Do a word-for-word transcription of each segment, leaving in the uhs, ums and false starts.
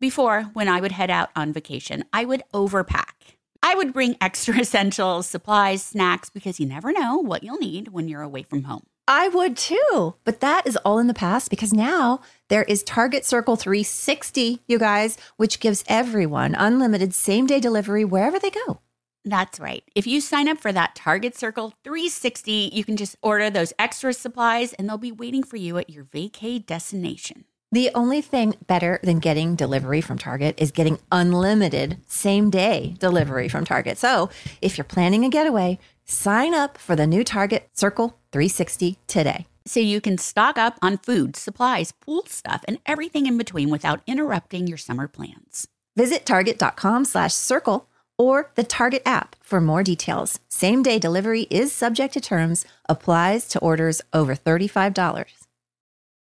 Before, when I would head out on vacation, I would overpack. I would bring extra essentials, supplies, snacks, because you never know what you'll need when you're away from home. I would too, but that is all in the past because now there is Target Circle three sixty, you guys, which gives everyone unlimited same-day delivery wherever they go. That's right. If you sign up for that Target Circle three sixty, you can just order those extra supplies and they'll be waiting for you at your vacay destination. The only thing better than getting delivery from Target is getting unlimited same-day delivery from Target. So if you're planning a getaway, sign up for the new Target Circle three sixty today. So you can stock up on food, supplies, pool stuff, and everything in between without interrupting your summer plans. Visit target.com slash circle or the Target app for more details. Same-day delivery is subject to terms, applies to orders over thirty-five dollars.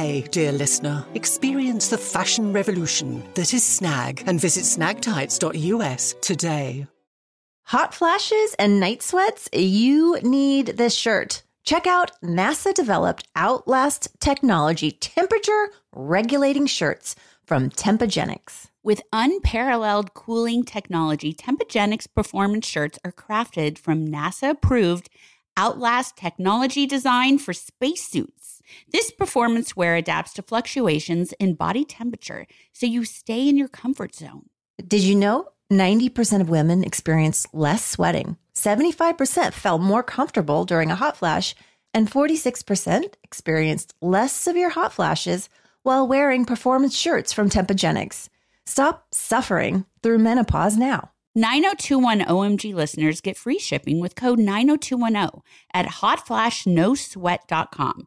Dear listener, experience the fashion revolution that is Snag and visit snag tights dot u s today. Hot flashes and night sweats? You need this shirt. Check out NASA-developed Outlast technology temperature-regulating shirts from Tempogenics. With unparalleled cooling technology, Tempogenics performance shirts are crafted from NASA-approved Outlast technology designed for spacesuits. This performance wear adapts to fluctuations in body temperature, so you stay in your comfort zone. Did you know ninety percent of women experienced less sweating, seventy-five percent felt more comfortable during a hot flash, and forty-six percent experienced less severe hot flashes while wearing performance shirts from Tempogenics? Stop suffering through menopause now. nine oh two one O M G listeners get free shipping with code nine oh two one oh at hot flash no sweat dot com.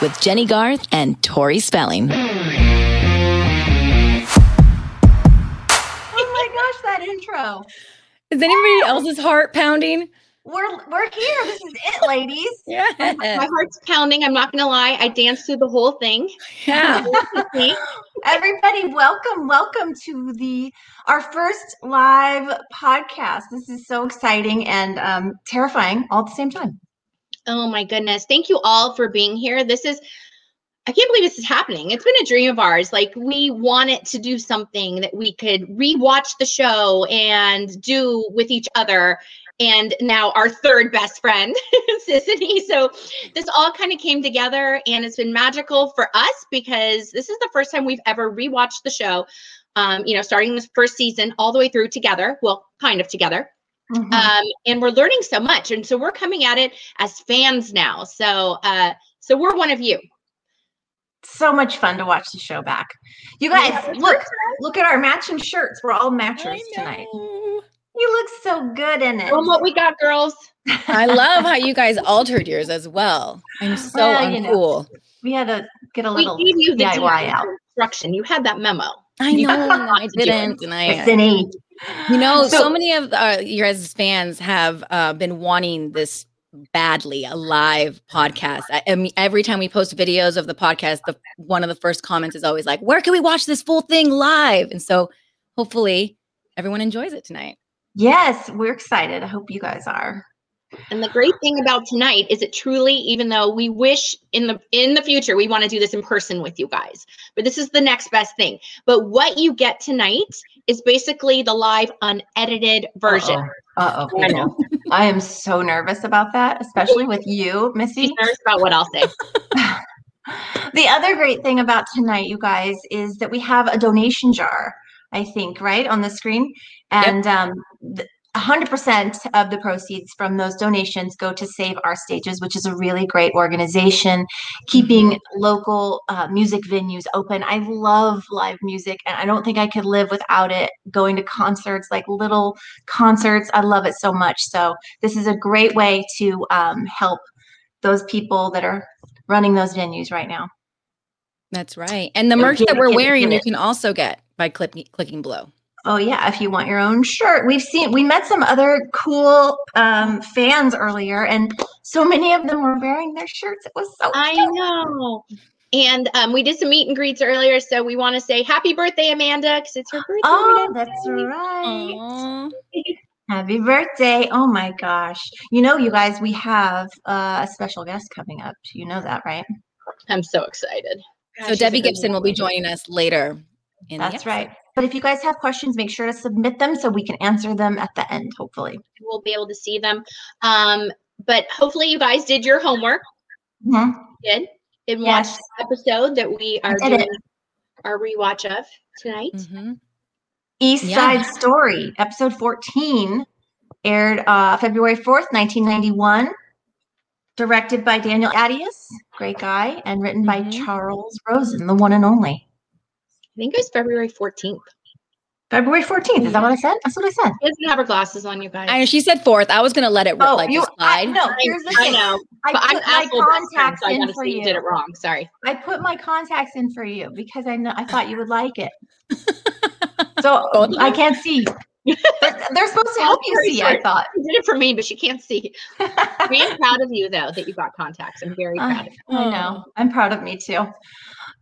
With Jenny Garth and Tori Spelling. Oh my gosh, that intro. Is anybody else's heart pounding? We're we're here. This is it, ladies. Yeah. My, my heart's pounding. I'm not going to lie. I danced through the whole thing. Yeah. Everybody, welcome. Welcome to the our first live podcast. This is so exciting and um, terrifying all at the same time. Oh my goodness. Thank you all for being here. This is, I can't believe this is happening. It's been a dream of ours. Like, we wanted to do something that we could rewatch the show and do with each other. And now our third best friend, Sissany. So this all kind of came together and it's been magical for us because this is the first time we've ever rewatched the show. Um, you know, starting this first season all the way through together. Well, kind of together. Mm-hmm. Um, and we're learning so much. And so we're coming at it as fans now. So, uh, so we're one of you. So much fun to watch the show back. You guys, yeah, look, look at our matching shirts. We're all matchers tonight. You look so good in it. From what we got, girls. I love how you guys altered yours as well. I'm so well, uncool. You know, we had to get a little D I Y out. Instruction. You had that memo. I know. I didn't. And I, Sissany. You know, so, so many of uh, your guys' fans have uh, been wanting this badly, a live podcast. I, I mean, every time we post videos of the podcast, the, one of the first comments is always like, where can we watch this full thing live? And so hopefully everyone enjoys it tonight. Yes, we're excited. I hope you guys are. And the great thing about tonight is it truly, even though we wish in the in the future we want to do this in person with you guys, but this is the next best thing. But what you get tonight is basically the live unedited version. Uh-oh. Uh-oh. I know. I am so nervous about that, especially with you, Missy. She's nervous about what I'll say. The other great thing about tonight, you guys, is that we have a donation jar, I think, right, on the screen. And yep. um the, one hundred percent of the proceeds from those donations go to Save Our Stages, which is a really great organization, keeping local uh, music venues open. I love live music, and I don't think I could live without it, going to concerts, like little concerts. I love it so much. So this is a great way to um, help those people that are running those venues right now. That's right. And the merch that we're wearing, you can also get by clicking below. Oh yeah, if you want your own shirt. We've seen, we met some other cool um, fans earlier, and so many of them were wearing their shirts. It was so I cute. know. And um, we did some meet and greets earlier, so we want to say happy birthday, Amanda, because it's her birthday. Oh, that's right. Happy birthday. Oh my gosh. You know, you guys, we have uh, a special guest coming up. You know that, right? I'm so excited. Gosh, so Debbie Gibson will be joining us later. In that's right. But if you guys have questions, make sure to submit them so we can answer them at the end, hopefully. We'll be able to see them. Um, but hopefully you guys did your homework. Mm-hmm. You did. And yes. watched the episode that we are doing it. our rewatch of tonight. Mm-hmm. East yeah. Side Story, episode fourteen, aired uh, February fourth, nineteen ninety-one. Directed by Daniel Addius, great guy, and written by mm-hmm. Charles Rosen, the one and only. I think it was February fourteenth. February fourteenth. Is that what I said? That's what I said. She doesn't have her glasses on, you guys. I know. She said fourth. I was going to let it rip oh, like you, slide. I, no, here's the I, thing. I know. I but put I'm my contacts in, so in for you. did it wrong. Sorry. I put my contacts in for you because I know I thought you would like it. So I can't see. They're, they're supposed to help you see, I thought. She did it for me, but she can't see. I am proud of you, though, that you got contacts. I'm very proud I, of you. I know. I'm proud of me, too.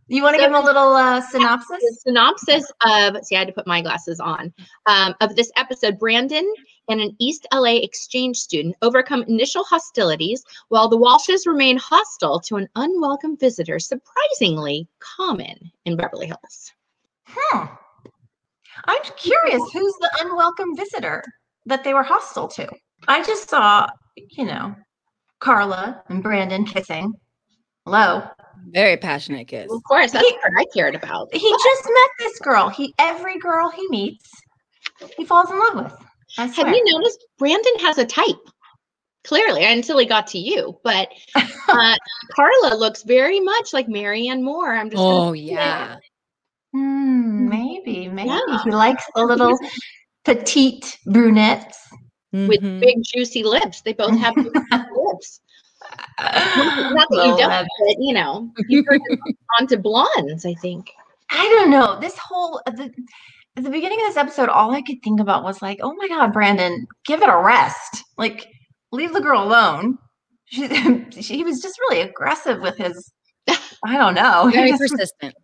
You want to so, give them a little uh, synopsis? The synopsis of, see, I had to put my glasses on, um, of this episode. Brandon and an East L A exchange student overcome initial hostilities while the Walshes remain hostile to an unwelcome visitor, surprisingly common in Beverly Hills. Hmm. I'm curious, who's the unwelcome visitor that they were hostile to? I just saw, you know, Carla and Brandon kissing. Hello. Very passionate kiss. Well, of course, that's what I cared about. He what? just met this girl. He every girl he meets, he falls in love with. I swear. Have you noticed Brandon has a type? Clearly, until he got to you. But uh, Carla looks very much like Marianne Moore. I'm just. Oh yeah. Mm, maybe, maybe yeah. he likes the little petite brunettes mm-hmm. with big juicy lips. They both have juicy lips. Uh, Not that you don't, but you know, you turned onto blondes. I think I don't know. This whole the at the beginning of this episode, all I could think about was like, oh my god, Brandon, give it a rest. Like, leave the girl alone. She she was just really aggressive with his. I don't know. Very just, persistent.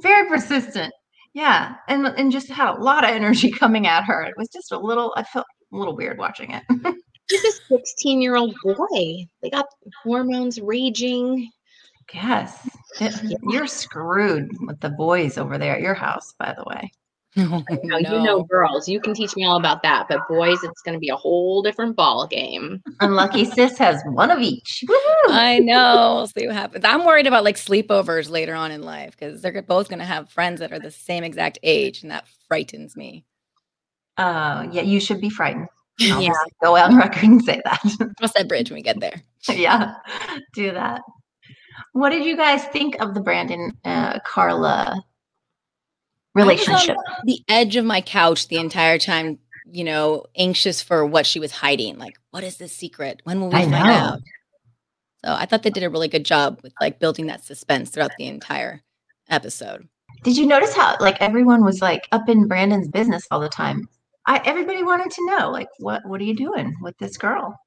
Very persistent. Yeah, and and just had a lot of energy coming at her. It was just a little. I felt a little weird watching it. He's a sixteen-year-old boy. They got hormones raging. Yes. It, you're screwed with the boys over there at your house, by the way. Oh, no. You know girls. You can teach me all about that. But boys, it's going to be a whole different ball game. Unlucky sis has one of each. Woo-hoo. I know. We'll see what happens. I'm worried about like sleepovers later on in life because they're both going to have friends that are the same exact age, and that frightens me. Oh, uh, yeah. You should be frightened. I'll yeah, go out on record and say that. Cross that bridge when we get there. Yeah, do that. What did you guys think of the Brandon uh, Carla relationship? I was on the edge of my couch the entire time, you know, anxious for what she was hiding. Like, what is this secret? When will we I find know. out? So I thought they did a really good job with like building that suspense throughout the entire episode. Did you notice how like everyone was like up in Brandon's business all the time? I, everybody wanted to know, like, what, what are you doing with this girl?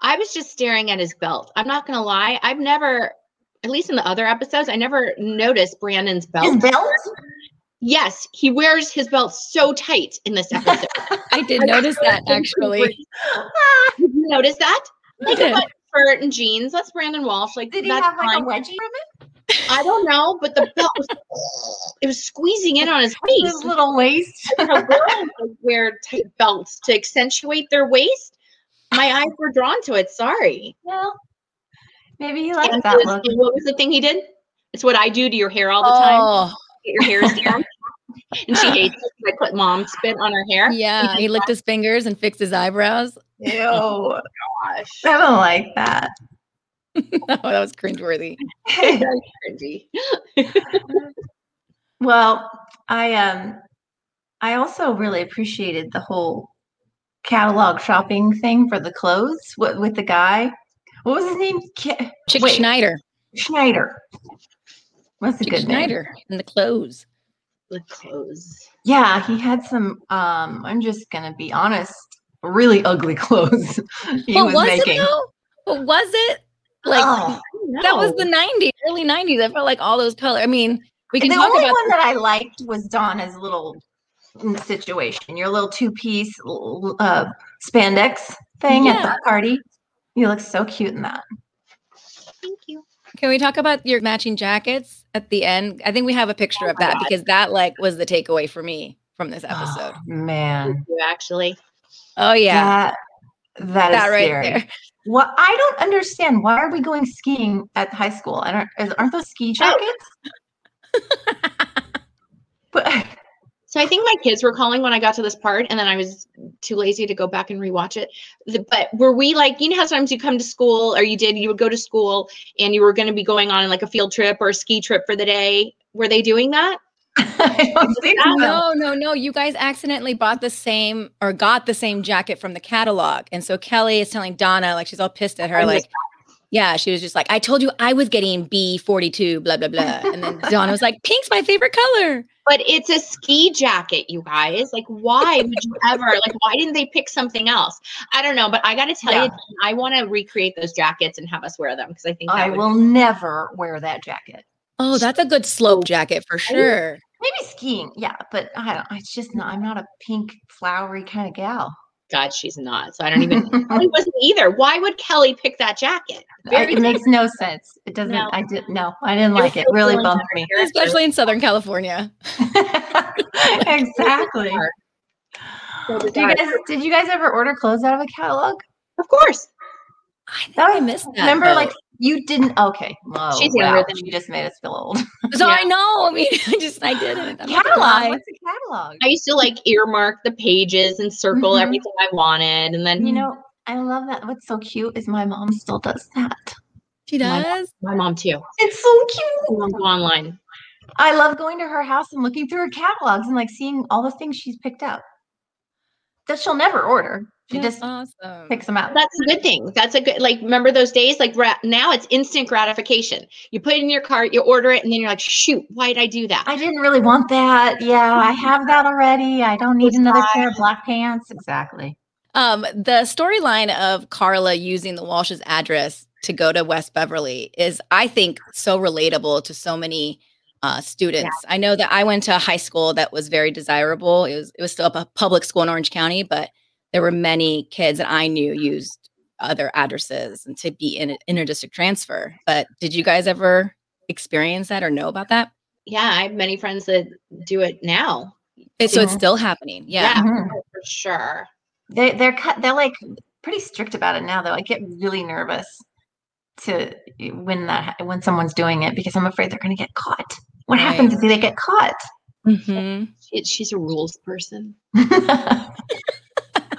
I was just staring at his belt. I'm not going to lie. I've never, at least in the other episodes, I never noticed Brandon's belt. His belt? Yes, he wears his belt so tight in this episode. I did I notice that, actually. Did you notice that? Like a like, shirt and jeans. That's Brandon Walsh. Like, did he have like a wedgie from it? I don't know, but the belt was it was squeezing in on his waist. His little waist. You know, girls wear tight belts to accentuate their waist. My eyes were drawn to it. Sorry. Well, maybe he liked and that one. What was the thing he did? It's what I do to your hair all the oh. time. Get your hairs down. And she hates it because I put mom spit on her hair. Yeah, he licked his fingers and fixed his eyebrows. Ew. Oh, gosh. I don't like that. No, that was cringeworthy. That was cringy. Well, I um, I also really appreciated the whole catalog shopping thing for the clothes with, with the guy. What was his name? K- Chick Wait. Schneider. Schneider. What's a Chick good Schneider name? And the clothes. The clothes. Yeah, he had some, um, I'm just going to be honest, really ugly clothes he but was, was making. It though? But was it? Like, oh, that was the nineties, early nineties. I felt like all those colors. I mean, we can the talk about. The only one that I liked was Donna's little situation. Your little two-piece uh, spandex thing yeah. at the party. You look so cute in that. Thank you. Can we talk about your matching jackets at the end? I think we have a picture oh of that God. because that like was the takeaway for me from this episode. Oh, man. Actually. Oh, yeah. That, that, that is right scary. There. Well, I don't understand. Why are we going skiing at high school? And aren't, aren't those ski jackets? Oh. But... So I think my kids were calling when I got to this part, and then I was too lazy to go back and rewatch it. The, but were we like, you know how sometimes you come to school, or you did, you would go to school, and you were going to be going on like a field trip or a ski trip for the day. Were they doing that? I don't think that? No, no, no. You guys accidentally bought the same or got the same jacket from the catalog. And so Kelly is telling Donna, like she's all pissed at her, like, yeah, she was just like, I told you I was getting B forty-two, blah, blah, blah. And then Donna was like, pink's my favorite color. But it's a ski jacket, you guys. Like, why would you ever, like, why didn't they pick something else? I don't know. But I got to tell yeah. you, I want to recreate those jackets and have us wear them because I think I will be- never wear that jacket. Oh, that's a good slope jacket for sure. Maybe skiing. Yeah. But I don't, it's just not, I'm not a pink flowery kind of gal. God, she's not. So I don't even, Kelly wasn't either. Why would Kelly pick that jacket? Very it makes no sense. It doesn't, no. I didn't, no, I didn't You're like it. Really bummed me. Especially in Southern California. Exactly. So did, you guys, did you guys ever order clothes out of a catalog? Of course. I think I missed that. Remember though. Like you didn't, okay. Whoa, she's wow. older than you just made us feel old. So yeah. I know. I mean, I just, I didn't. Catalog. What's a catalog? I used to like earmark the pages and circle mm-hmm. everything I wanted. And then, you know, I love that. What's so cute is my mom still does that. She does? My, my mom too. It's so cute. I'm online. I love going to her house and looking through her catalogs and like seeing all the things she's picked up that she'll never order. She That's just awesome. Picks them out. That's a good thing. That's a good, like, remember those days? Like ra- now it's instant gratification. You put it in your cart, you order it, and then you're like, shoot, why did I do that? I didn't really want that. Yeah, I have that already. I don't need it's another not- pair of black pants. Exactly. Um, the storyline of Carla using the Walsh's address to go to West Beverly is, I think, so relatable to so many uh, students. Yeah. I know that I went to a high school that was very desirable. It was, it was still a public school in Orange County, but there were many kids that I knew used other addresses and to be in an interdistrict transfer. But did you guys ever experience that or know about that? Yeah, I have many friends that do it now. It, so yeah. it's still happening. Yeah, yeah mm-hmm. for sure. They, they're cut. They're like pretty strict about it now, though. I get really nervous to when that when someone's doing it because I'm afraid they're going to get caught. What right. happens if they get caught? Mm-hmm. She, she's a rules person.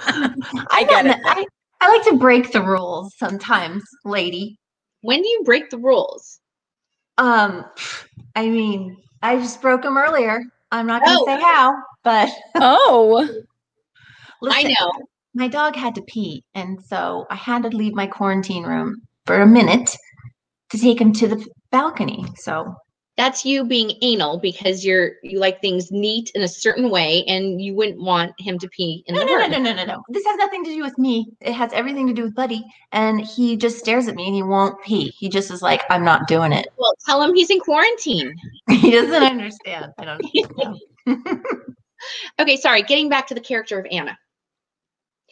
I get it. I, I like to break the rules sometimes, lady. When do you break the rules? Um, I mean, I just broke them earlier. I'm not going to oh. say how, but oh, listen, I know. My dog had to pee, and so I had to leave my quarantine room for a minute to take him to the balcony. So that's you being anal because you're you like things neat in a certain way, and you wouldn't want him to pee in no, the no, room. No, no, no, no, no. This has nothing to do with me. It has everything to do with Buddy, and he just stares at me and he won't pee. He just is like, I'm not doing it. Well, tell him he's in quarantine. He doesn't understand. I don't know. Okay, sorry. Getting back to the character of Anna.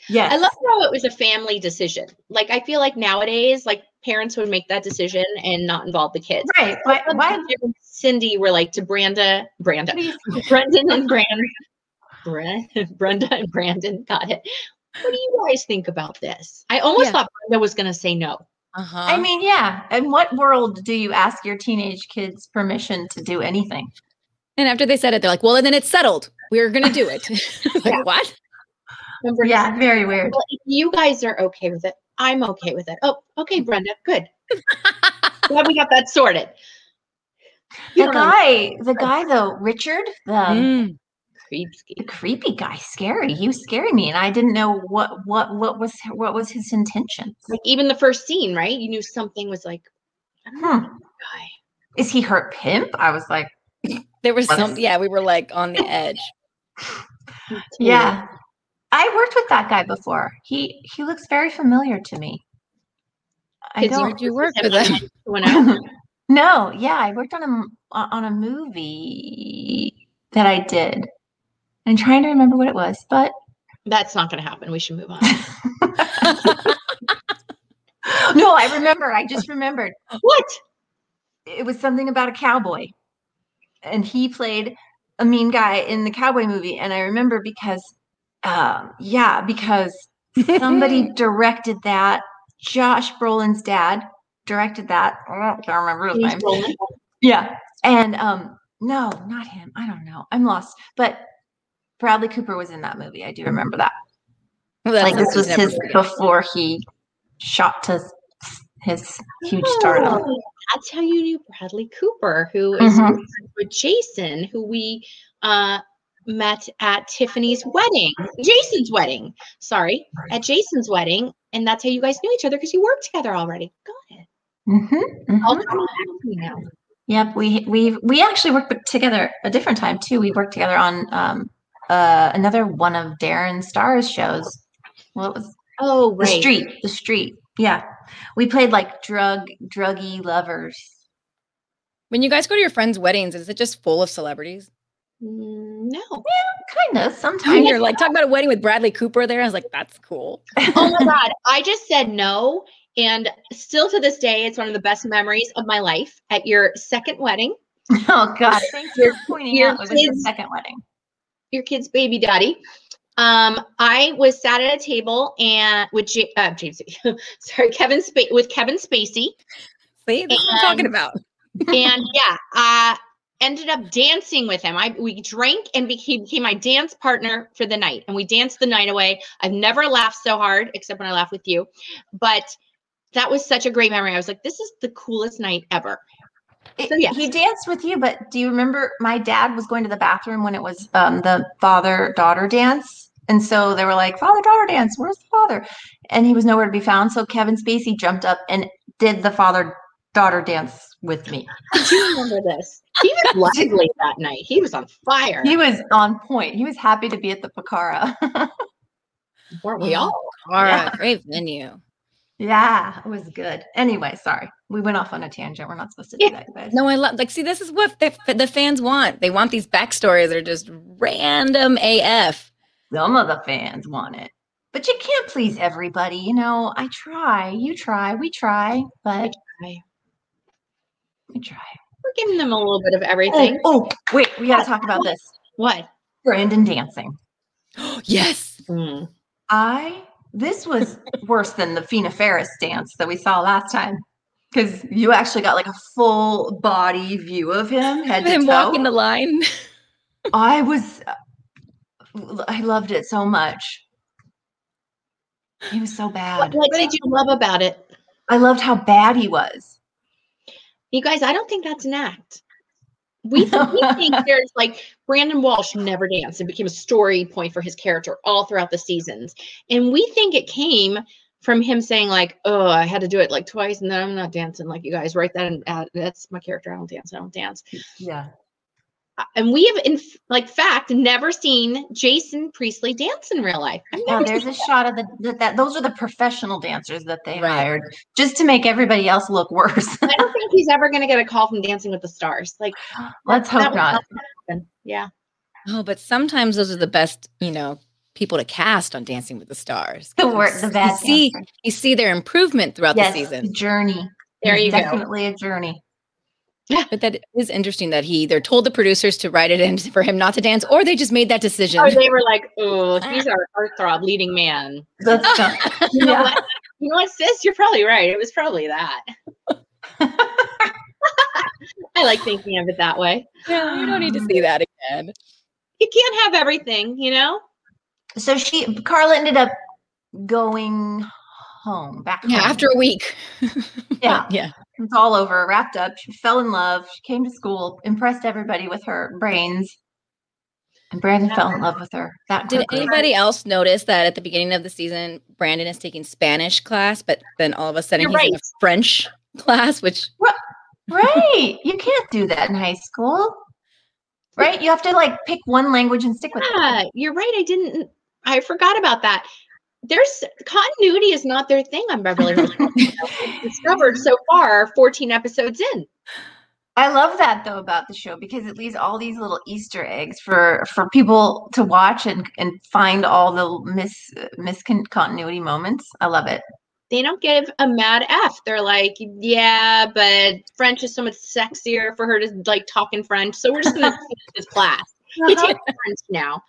Yes. I love how it was a family decision. Like, I feel like nowadays, like, parents would make that decision and not involve the kids. Right. Why, why Cindy were like to Brenda, Brenda, Brendan and Brandon, Brenda and Brandon. Got it. What do you guys think about this? I almost yeah. thought Brenda was going to say no. Uh-huh. I mean, yeah. In what world do you ask your teenage kids permission to do anything? And after they said it, they're like, well, and then it's settled. We're going to do it. Like, yeah. What? Remember, yeah, very weird. Well, if you guys are okay with it, I'm okay with it. Oh, okay, Brenda, good. Glad we got that sorted. The guy, the guy though, Richard, the mm, creepy, the creepy guy, scary. He was scaring me, and I didn't know what what what was what was his intention. Like even the first scene, right? You knew something was like, I don't hmm. know guy. Is he her pimp? I was like, there was some. Yeah, we were like on the edge. Yeah. I worked with that guy before. He he looks very familiar to me. I don't. Did you work with him? No, yeah, I worked on a on a movie that I did. I'm trying to remember what it was, but that's not going to happen. We should move on. No, I remember. I just remembered. What? It was something about a cowboy, and he played a mean guy in the cowboy movie. And I remember because. Um, yeah, because somebody directed that. Josh Brolin's dad directed that. I can't remember his name. Brolin. Yeah. And um, no, not him. I don't know. I'm lost. But Bradley Cooper was in that movie. I do remember that. Well, like this was his before he shot to his huge oh, stardom. That's how you knew Bradley Cooper, who is mm-hmm. with Jason, who we uh met at Tiffany's wedding, Jason's wedding, sorry, at Jason's wedding. And that's how you guys knew each other because you worked together already. Got it. Mm-hmm, mm-hmm. Yep. We, we, we actually worked together a different time too. We worked together on um, uh, another one of Darren Star's shows. Well, it was oh, right. the street, the street. Yeah. We played like drug, druggy lovers. When you guys go to your friends' weddings, is it just full of celebrities? No, yeah, kind of. Sometimes you're like talking about a wedding with Bradley Cooper there. I was like, that's cool. Oh my God. I just said no. And still to this day, it's one of the best memories of my life at your second wedding. Oh God. Thanks for pointing your out. It was your second wedding. Your kid's baby daddy. Um, I was sat at a table and with J- uh, James, sorry, Kevin Sp- with Kevin Spacey. See, that's what I'm talking about. And yeah, uh, ended up dancing with him. I we drank and became, became my dance partner for the night. And we danced the night away. I've never laughed so hard, except when I laughed with you. But that was such a great memory. I was like, this is the coolest night ever. So, yeah. He danced with you, but do you remember my dad was going to the bathroom when it was um, the father-daughter dance? And so they were like, father-daughter dance, where's the father? And he was nowhere to be found. So Kevin Spacey jumped up and did the father-daughter dance with me. I do remember this. He was lively that night. He was on fire. He was on point. He was happy to be at the Picara. Weren't we all? All yeah. right. Great venue. Yeah, it was good. Anyway, sorry. We went off on a tangent. We're not supposed to do yeah. that. Guys. No, I love, like, see, this is what the, the fans want. They want these backstories that are just random A F. Some of the fans want it. But you can't please everybody. You know, I try. You try. We try. But I try. We try. We're giving them a little bit of everything. Oh, oh wait, we got to talk about this. What? Brandon dancing. Yes. Mm. I, this was worse than the Fina Ferris dance that we saw last time. Because you actually got like a full body view of him. Head to toe. Him walking the line. I was, I loved it so much. He was so bad. What, what did you love about it? I loved how bad he was. You guys, I don't think that's an act. We, th- we think there's like Brandon Walsh never danced. It became a story point for his character all throughout the seasons. And we think it came from him saying like, oh, I had to do it like twice and then I'm not dancing. Like you guys write that in, uh, that's my character. I don't dance. I don't dance. Yeah. And we have in f- like fact, never seen Jason Priestley dance in real life. Well, there's a that. shot of the, the, that. Those are the professional dancers that they right. hired just to make everybody else look worse. I don't think he's ever going to get a call from Dancing with the Stars. Like, let's hope not. Yeah. Oh, but sometimes those are the best, you know, people to cast on Dancing with the Stars. The work, the bad you see, you see their improvement throughout yes, the season. Journey. There you definitely go. Definitely a journey. Yeah. But that is interesting that he either told the producers to write it in for him not to dance, or they just made that decision. Or they were like, oh, he's our heartthrob leading man. That's you, know what? you know what, sis? You're probably right. It was probably that. I like thinking of it that way. Yeah, you don't need to see that again. You can't have everything, you know? So she, Carla ended up going home, back home. Yeah, after a week. Yeah. Yeah. It's all over, wrapped up. She fell in love. She came to school, impressed everybody with her brains. And Brandon yeah. fell in love with her. That Did quickly. Anybody else notice that at the beginning of the season, Brandon is taking Spanish class, but then all of a sudden You're he's right. in a French class, which. Well, right. You can't do that in high school. Right? You have to like pick one language and stick with yeah, it. You're right. I didn't, I forgot about that. There's continuity is not their thing on Beverly Hills. I've discovered so far, fourteen episodes in. I love that though about the show because it leaves all these little Easter eggs for, for people to watch and, and find all the mis miscontinuity moments. I love it. They don't give a mad F. They're like, yeah, but French is so much sexier for her to like talk in French. So we're just going to take this class. You uh-huh. take French now.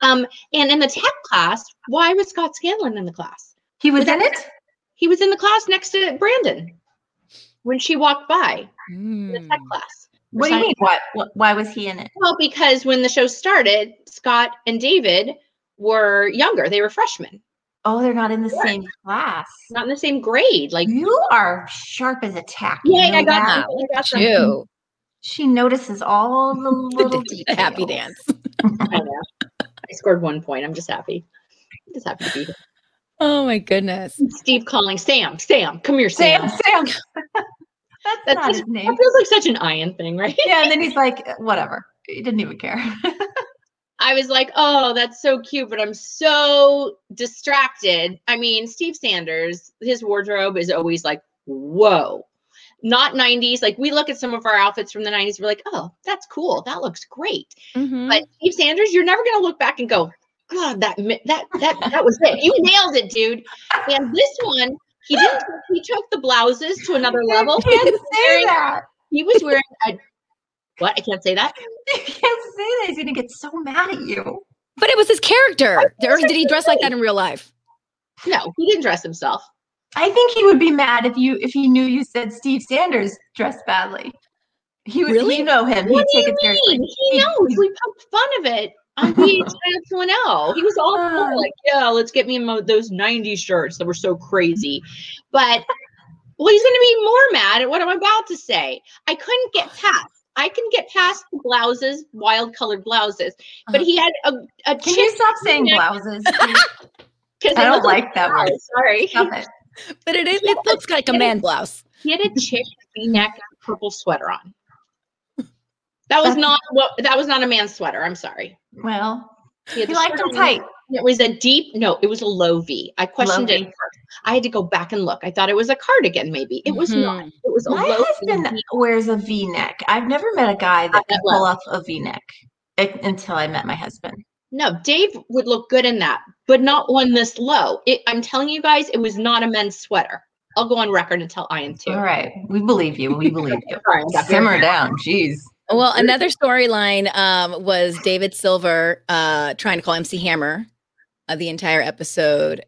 Um, and in the tech class, why was Scott Scanlon in the class? He was, was in that, it? He was in the class next to Brandon when she walked by mm. in the tech class. What do you mean? Why, why was he in it? Well, because when the show started, Scott and David were younger. They were freshmen. Oh, they're not in the yeah. same class. Not in the same grade. Like you are sharp as a tack. Yeah, you know I got that too. She notices all the little details. Happy dance. I know. I scored one point. I'm just happy. I'm just happy to be here. Oh my goodness! Steve calling Sam. Sam, come here, Sam. Sam. Sam. That's, That's not his name. That feels like such an Ian thing, right? Yeah, and then he's like, whatever. He didn't even care. I was like, oh, that's so cute, but I'm so distracted. I mean, Steve Sanders, his wardrobe is always like, whoa, not nineties. Like we look at some of our outfits from the nineties. We're like, oh, that's cool. That looks great. Mm-hmm. But Steve Sanders, you're never going to look back and go, God, that, that, that, that was it. You nailed it, dude. And this one, he didn't, he took the blouses to another level. He, was wearing, that. he was wearing a, What? I can't say that. I can't say that. He's going to get so mad at you. But it was his character. Or did he dress like that in real life? No, he didn't dress himself. I think he would be mad if you if he knew you said Steve Sanders dressed badly. He would really? You know him. What He'd do take you it seriously. Mean? He knows. We poked fun of it on V H one. He was all cool, like, yeah, let's get me those nineties shirts that were so crazy. But, well, he's going to be more mad at what I'm about to say. I couldn't get past. I can get past the blouses, wild colored blouses, but he had a, a Can you stop saying neck. Blouses? Because I don't like that one. Sorry. Stop it. But it, is, it looks like a man blouse. He had a chick V-neck purple sweater on. That was not what. That was not a man's sweater. I'm sorry. Well, he, he liked them tight. It was a deep. No, it was a low V. I questioned it. I had to go back and look. I thought it was a cardigan, maybe. It was mm-hmm. not. It was a My low husband v. wears a V-neck. I've never met a guy that could pull off a V-neck until I met my husband. No, Dave would look good in that, but not one this low. It, I'm telling you guys, it was not a men's sweater. I'll go on record and tell I am too. All right. We believe you. We believe you. Simmer down. Jeez. Well, another storyline um, was David Silver uh, trying to call M C Hammer uh, the entire episode.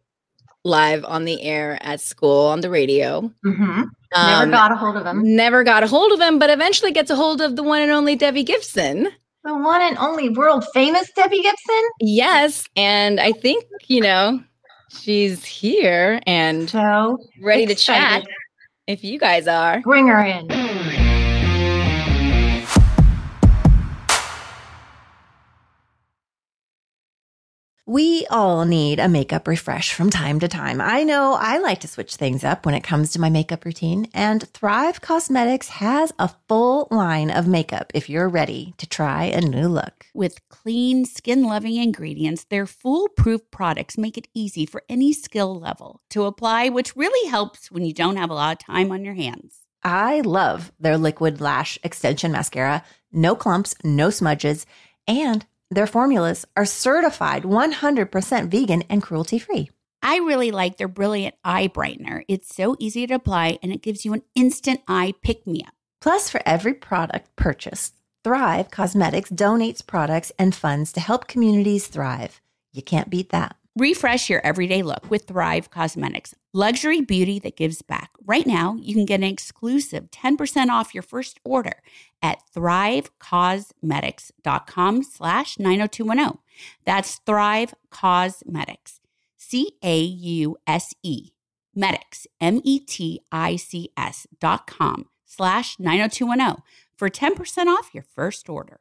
Live on the air at school on the radio. Mm-hmm. Never um, got a hold of him. Never got a hold of him, but eventually gets a hold of the one and only Debbie Gibson. The one and only world famous Debbie Gibson? Yes. And I think, you know, she's here and so ready excited. To chat if you guys are. Bring her in. We all need a makeup refresh from time to time. I know I like to switch things up when it comes to my makeup routine, and Thrive Cosmetics has a full line of makeup if you're ready to try a new look. With clean, skin-loving ingredients, their foolproof products make it easy for any skill level to apply, which really helps when you don't have a lot of time on your hands. I love their Liquid Lash Extension Mascara. No clumps, no smudges, and Their formulas are certified one hundred percent vegan and cruelty-free. I really like their Brilliant Eye Brightener. It's so easy to apply, and it gives you an instant eye pick-me-up. Plus, for every product purchased, Thrive Cosmetics donates products and funds to help communities thrive. You can't beat that. Refresh your everyday look with Thrive Cosmetics, luxury beauty that gives back. Right now, you can get an exclusive ten percent off your first order at thrivecosmetics.com slash 90210. That's Thrive Cosmetics, C A U S E, Metics, M E T I C S dot com slash 90210 for ten percent off your first order.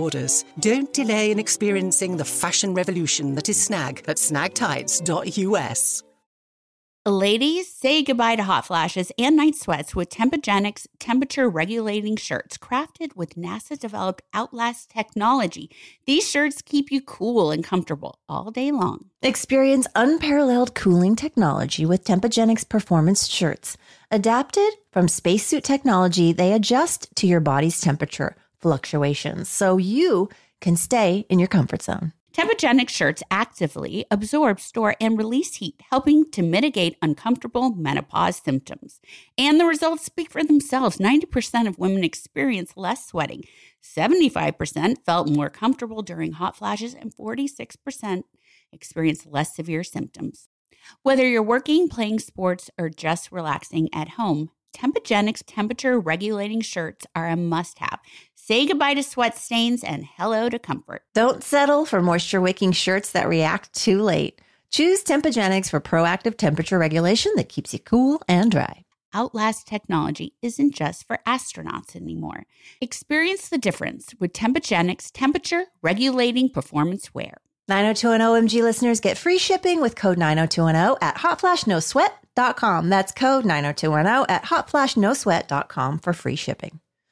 orders. Don't delay in experiencing the fashion revolution that is Snag at snag tights dot U S. Ladies, say goodbye to hot flashes and night sweats with Tempogenics temperature-regulating shirts crafted with NASA-developed Outlast technology. These shirts keep you cool and comfortable all day long. Experience unparalleled cooling technology with Tempogenics performance shirts. Adapted from spacesuit technology, they adjust to your body's temperature fluctuations so you can stay in your comfort zone. Tempogenics shirts actively absorb, store, and release heat, helping to mitigate uncomfortable menopause symptoms. And the results speak for themselves. ninety percent of women experience less sweating. seventy-five percent felt more comfortable during hot flashes, and forty-six percent experienced less severe symptoms. Whether you're working, playing sports, or just relaxing at home, Tempogenics temperature-regulating shirts are a must-have. Say goodbye to sweat stains and hello to comfort. Don't settle for moisture-wicking shirts that react too late. Choose Tempogenics for proactive temperature regulation that keeps you cool and dry. Outlast technology isn't just for astronauts anymore. Experience the difference with Tempogenics temperature-regulating performance wear. nine oh two one oh M G listeners get free shipping with code nine oh two one oh at hot flash no sweat dot com. That's code nine oh two one oh at hot flash no sweat dot com for free shipping.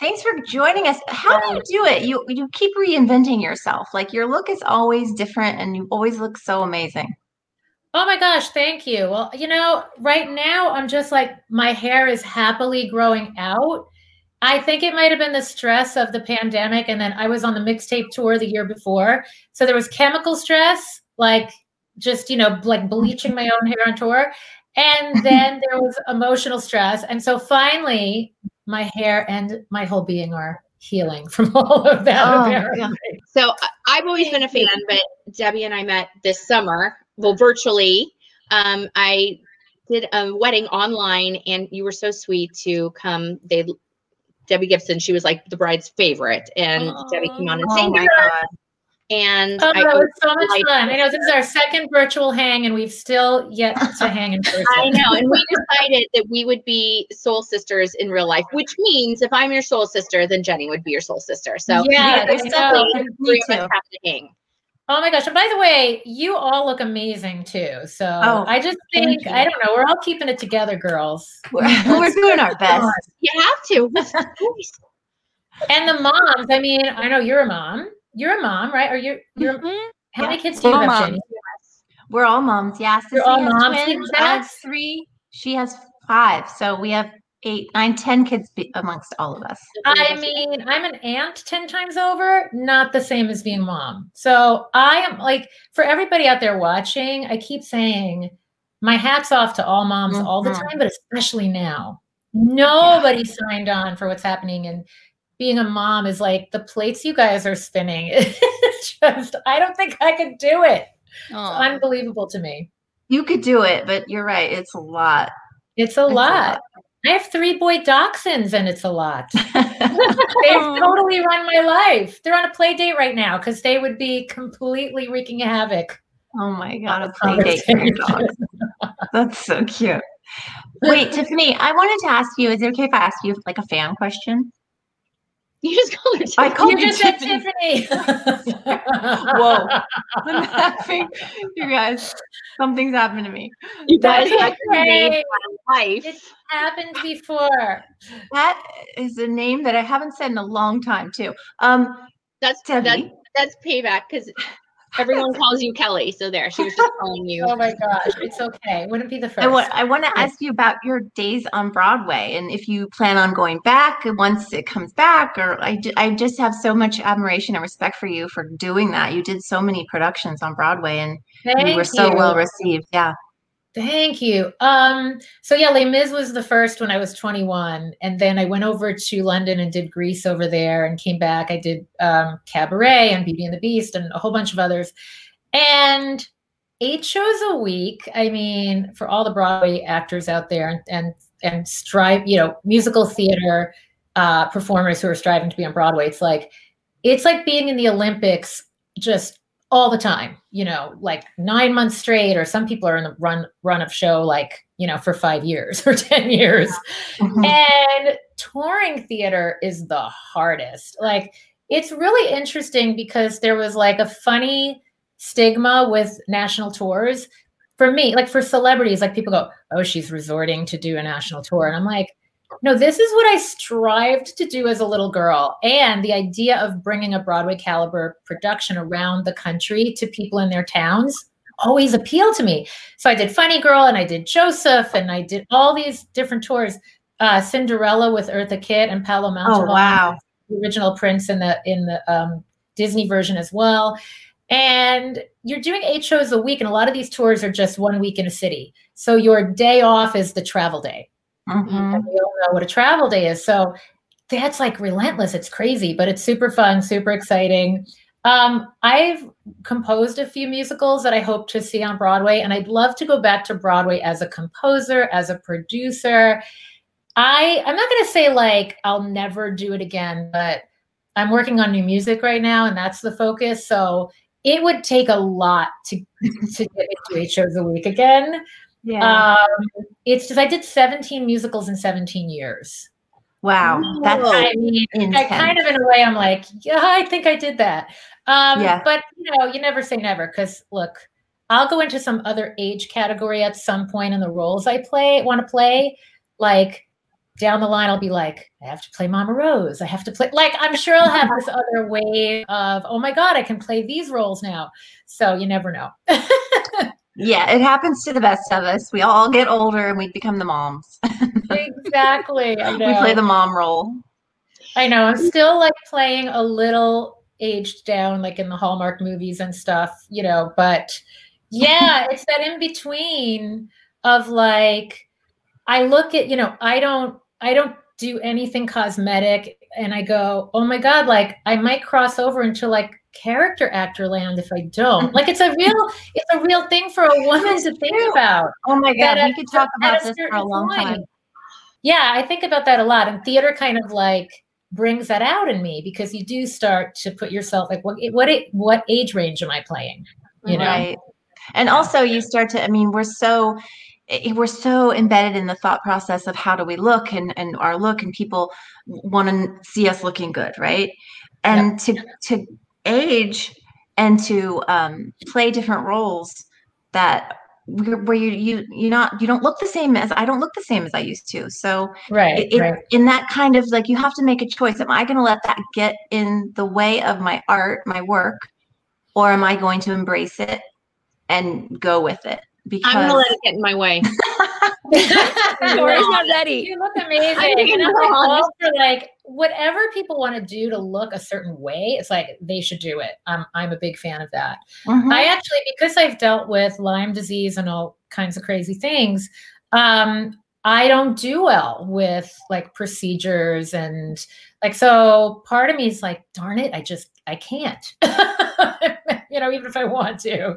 Thanks for joining us. How do you do it? You you keep reinventing yourself. Like, your look is always different and you always look so amazing. Oh my gosh, thank you. Well, you know, right now I'm just like, my hair is happily growing out. I think it might have been the stress of the pandemic, and then I was on the mixtape tour the year before. So there was chemical stress, like just, you know, like bleaching my own hair on tour. And then there was emotional stress. And so finally, my hair and my whole being are healing from all of that. Oh, yeah. So I've always been a fan, but Debbie and I met this summer, well, virtually. Um, I did a wedding online, and you were so sweet to come. They, Debbie Gibson, she was like the bride's favorite, and Aww. Debbie came on and sang. Oh my God. And oh, I that was so much fun. I know this is our second virtual hang, and we've still yet to hang in person. I know, and we decided that we would be soul sisters in real life, which means if I'm your soul sister, then Jenny would be your soul sister. So yeah, we definitely three of us have to hang. Oh my gosh. And by the way, you all look amazing too. So oh, I just think, I don't know, we're all keeping it together, girls. We're, we're doing our best. On. You have to. And the moms, I mean, I know you're a mom. You're a mom, right? Are you, you're, mm-hmm. How many kids do you have, Jenny? We're all moms. Yes. We're all moms. Twins, I have three. She has five. So we have eight, nine, ten kids be- amongst all of us. I mean, I'm an aunt ten times over, not the same as being mom. So I am like, for everybody out there watching, I keep saying my hat's off to all moms mm-hmm. all the time, but especially now. Nobody yeah. signed on for what's happening. And being a mom is like, the plates you guys are spinning. It's just, I don't think I could do it. Aww. It's unbelievable to me. You could do it, but you're right. It's a lot. It's a, it's lot. a lot. I have three boy dachshunds, and it's a lot. They've totally run my life. They're on a play date right now because they would be completely wreaking havoc. Oh my God, a play date for your dogs. That's so cute. Wait, Tiffany, I wanted to ask you, is it okay if I ask you like a fan question? You just called her Tiffany. I called you just said Tiffany. Whoa. I'm laughing. You guys, something's happened to me. You guys have my life. It's happened before. That is a name that I haven't said in a long time, too. Um, That's that, that's payback because everyone calls you Kelly. So there, she was just calling you. Oh, my gosh. It's okay. Wouldn't be the first. I want, I want to ask you about your days on Broadway and if you plan on going back once it comes back. Or I, I just have so much admiration and respect for you for doing that. You did so many productions on Broadway, and Thank you were so you. well received. Yeah. Thank you. Um, so, yeah, Les Mis was the first when I was twenty-one. And then I went over to London and did Grease over there and came back. I did um, Cabaret and Beauty and the Beast and a whole bunch of others. And eight shows a week. I mean, for all the Broadway actors out there and and, and strive, you know, musical theater uh, performers who are striving to be on Broadway, it's like it's like being in the Olympics just all the time, you know, like nine months straight, or some people are in the run run of show, like, you know, for five years or ten years. Mm-hmm. And touring theater is the hardest. Like, it's really interesting because there was like a funny stigma with national tours for me, like for celebrities, like people go, oh, she's resorting to do a national tour. And I'm like, no, this is what I strived to do as a little girl. And the idea of bringing a Broadway caliber production around the country to people in their towns always appealed to me. So I did Funny Girl, and I did Joseph, and I did all these different tours, uh, Cinderella with Eartha Kitt and Paolo Mantovani. Oh, wow. The original Prince in the, in the um, Disney version as well. And you're doing eight shows a week, and a lot of these tours are just one week in a city. So your day off is the travel day. Mm-hmm. And we all know what a travel day is. So that's like relentless. It's crazy, but it's super fun, super exciting. Um, I've composed a few musicals that I hope to see on Broadway, and I'd love to go back to Broadway as a composer, as a producer. I, I'm not going to say like I'll never do it again, but I'm working on new music right now, and that's the focus. So it would take a lot to, to get into eight shows a week again. Yeah, um, it's just I did seventeen musicals in seventeen years. Wow, that's I mean, I kind of in a way I'm like, yeah, I think I did that. Um, yeah. But you know, you never say never, because look, I'll go into some other age category at some point in the roles I play, want to play. Like down the line, I'll be like, I have to play Mama Rose. I have to play. Like I'm sure I'll have this other wave of, oh my God, I can play these roles now. So you never know. Yeah, it happens to the best of us. We all get older and we become the moms. Exactly. I know. We play the mom role. I know. I'm still like playing a little aged down, like in the Hallmark movies and stuff, you know, but yeah, it's that in between of like, I look at, you know, I don't, I don't do anything cosmetic and I go, oh my God, like I might cross over into like character actor land if I don't. Like it's a real, it's a real thing for a woman to think about. Oh my God. We could talk about this for a long time. Yeah. I think about that a lot. And theater kind of like brings that out in me because you do start to put yourself like, what, what, what age range am I playing? You know? Right. And also you start to, I mean, we're so, we're so embedded in the thought process of how do we look and, and our look, and people want to see us looking good. Right. And yep. to, to age and to um, play different roles that where you, you, you're not, you don't look the same as I don't look the same as I used to. So right, it, right. in that kind of like, you have to make a choice. Am I going to let that get in the way of my art, my work, or am I going to embrace it and go with it? Because I'm gonna let it get in my way. Tori's not ready. You look amazing. And I'm like, all for like whatever people want to do to look a certain way, it's like they should do it. I'm I'm a big fan of that. Mm-hmm. I actually, because I've dealt with Lyme disease and all kinds of crazy things, um, I don't do well with like procedures and like, so part of me is like, darn it, I just I can't. You know, even if I want to,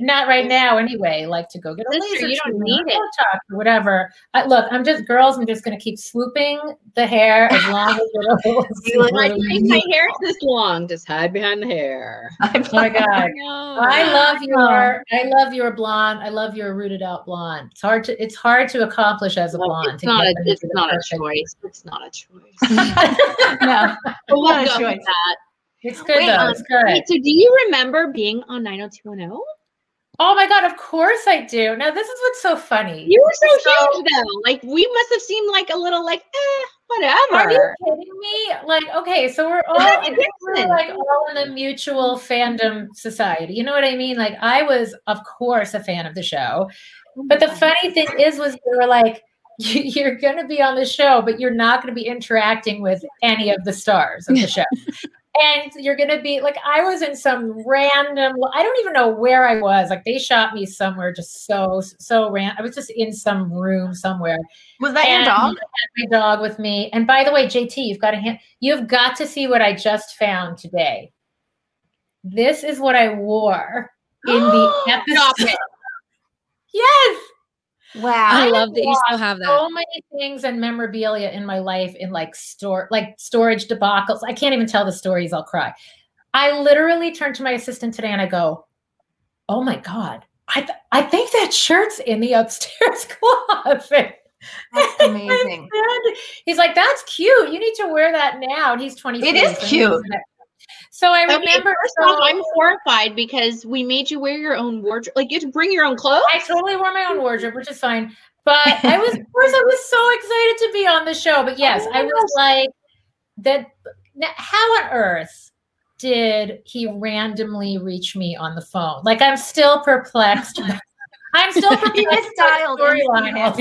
not right now anyway, like to go get a laser, you don't need it, or whatever. I, look, I'm just girls. I'm just going to keep swooping the hair as long as it'll. You look like my hair is this long. Just hide behind the hair. Oh my God. I love your, I love your blonde. I love your rooted out blonde. It's hard to, it's hard to accomplish as a blonde. It's, to not, a, it's not a choice. It's not a choice. No, we'll not a choice. That. It's good wait, though. Um, it's good. Wait, so do you remember being on nine oh two one oh? Oh my God, of course I do. Now this is what's so funny. You were so, so huge though. Like we must have seemed like a little like, eh, whatever. Are you kidding me? Like, okay, so we're all I we're like all in a mutual fandom society. You know what I mean? Like I was, of course, a fan of the show. But the funny thing is was they were like, you're going to be on the show, but you're not going to be interacting with any of the stars of the show. And you're going to be like, I was in some random, I don't even know where I was. Like they shot me somewhere just so, so random. I was just in some room somewhere. Was that and your dog? I had my dog with me. And by the way, J T, you've got to, hand, you've got to see what I just found today. This is what I wore in the episode. Yes. Wow. I, I love that you still have that. So many things and memorabilia in my life in like store, like storage debacles. I can't even tell the stories. I'll cry. I literally turned to my assistant today and I go, oh my God, I th- I think that shirt's in the upstairs closet. That's amazing. He's like, that's cute. You need to wear that now. And he's twenty-six. It is cute. So I okay, remember. First so, off, I'm horrified because we made you wear your own wardrobe. Like you had to bring your own clothes. I totally wore my own wardrobe, which is fine. But I was, of course, I was so excited to be on the show. But yes, oh I was like, that. Now, how on earth did he randomly reach me on the phone? Like I'm still perplexed. I'm still perplexed. Styled storyline.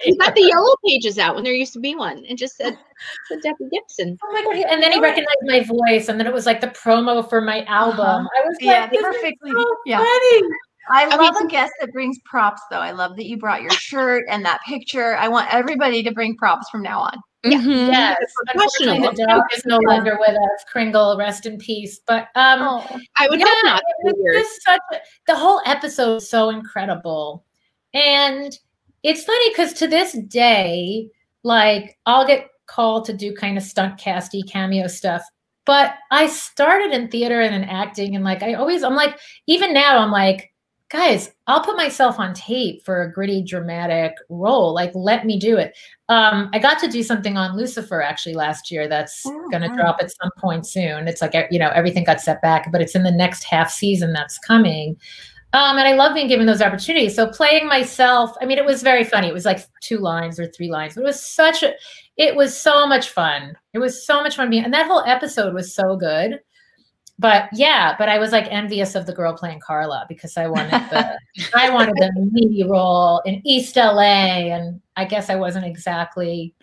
He got the yellow pages out when there used to be one, and just said, "Debbie Gibson." Oh my God! And then he recognized my voice, and then it was like the promo for my album. Uh-huh. I was like, yeah, this perfectly. Is so yeah. funny. I love I mean, a guest that brings props, though. I love that you brought your shirt and that picture. I want everybody to bring props from now on. Yeah. Mm-hmm. Yes. Unfortunately, the dog is no longer with us. Kringle, rest in peace. But um, oh, I would yeah, hope not. It was just such a, the whole episode is so incredible, and it's funny because to this day, like I'll get called to do kind of stunt casty cameo stuff. But I started in theater and in acting, and like I always, I'm like even now, I'm like. Guys, I'll put myself on tape for a gritty, dramatic role. Like, let me do it. Um, I got to do something on Lucifer actually last year. That's oh, going to wow. drop at some point soon. It's like, you know, everything got set back, but it's in the next half season that's coming. Um, and I love being given those opportunities. So playing myself, I mean, it was very funny. It was like two lines or three lines, but it was such a, it was so much fun. It was so much fun being, and that whole episode was so good. But yeah, but I was like envious of the girl playing Carla because I wanted the I wanted the meaty role in East L A, and I guess I wasn't exactly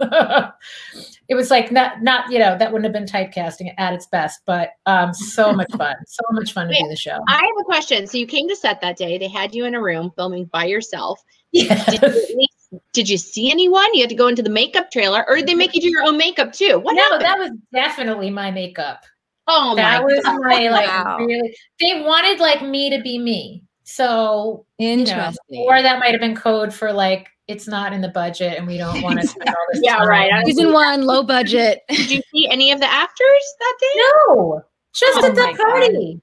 It was like not, not, you know, that wouldn't have been typecasting at its best, but um, so much fun, so much fun to Wait, do the show. I have a question. So you came to set that day. They had you in a room filming by yourself. Yes. Did you at least Did you see anyone? You had to go into the makeup trailer, or did they make you do your own makeup too? What no, happened? That was definitely my makeup. Oh my That was God. my like wow. really they wanted like me to be me. So interesting. You know, or that might have been code for like it's not in the budget and we don't want to spend all this yeah, time. Right. Season one, low budget. Did you see any of the afters that day? No. Just oh at the party.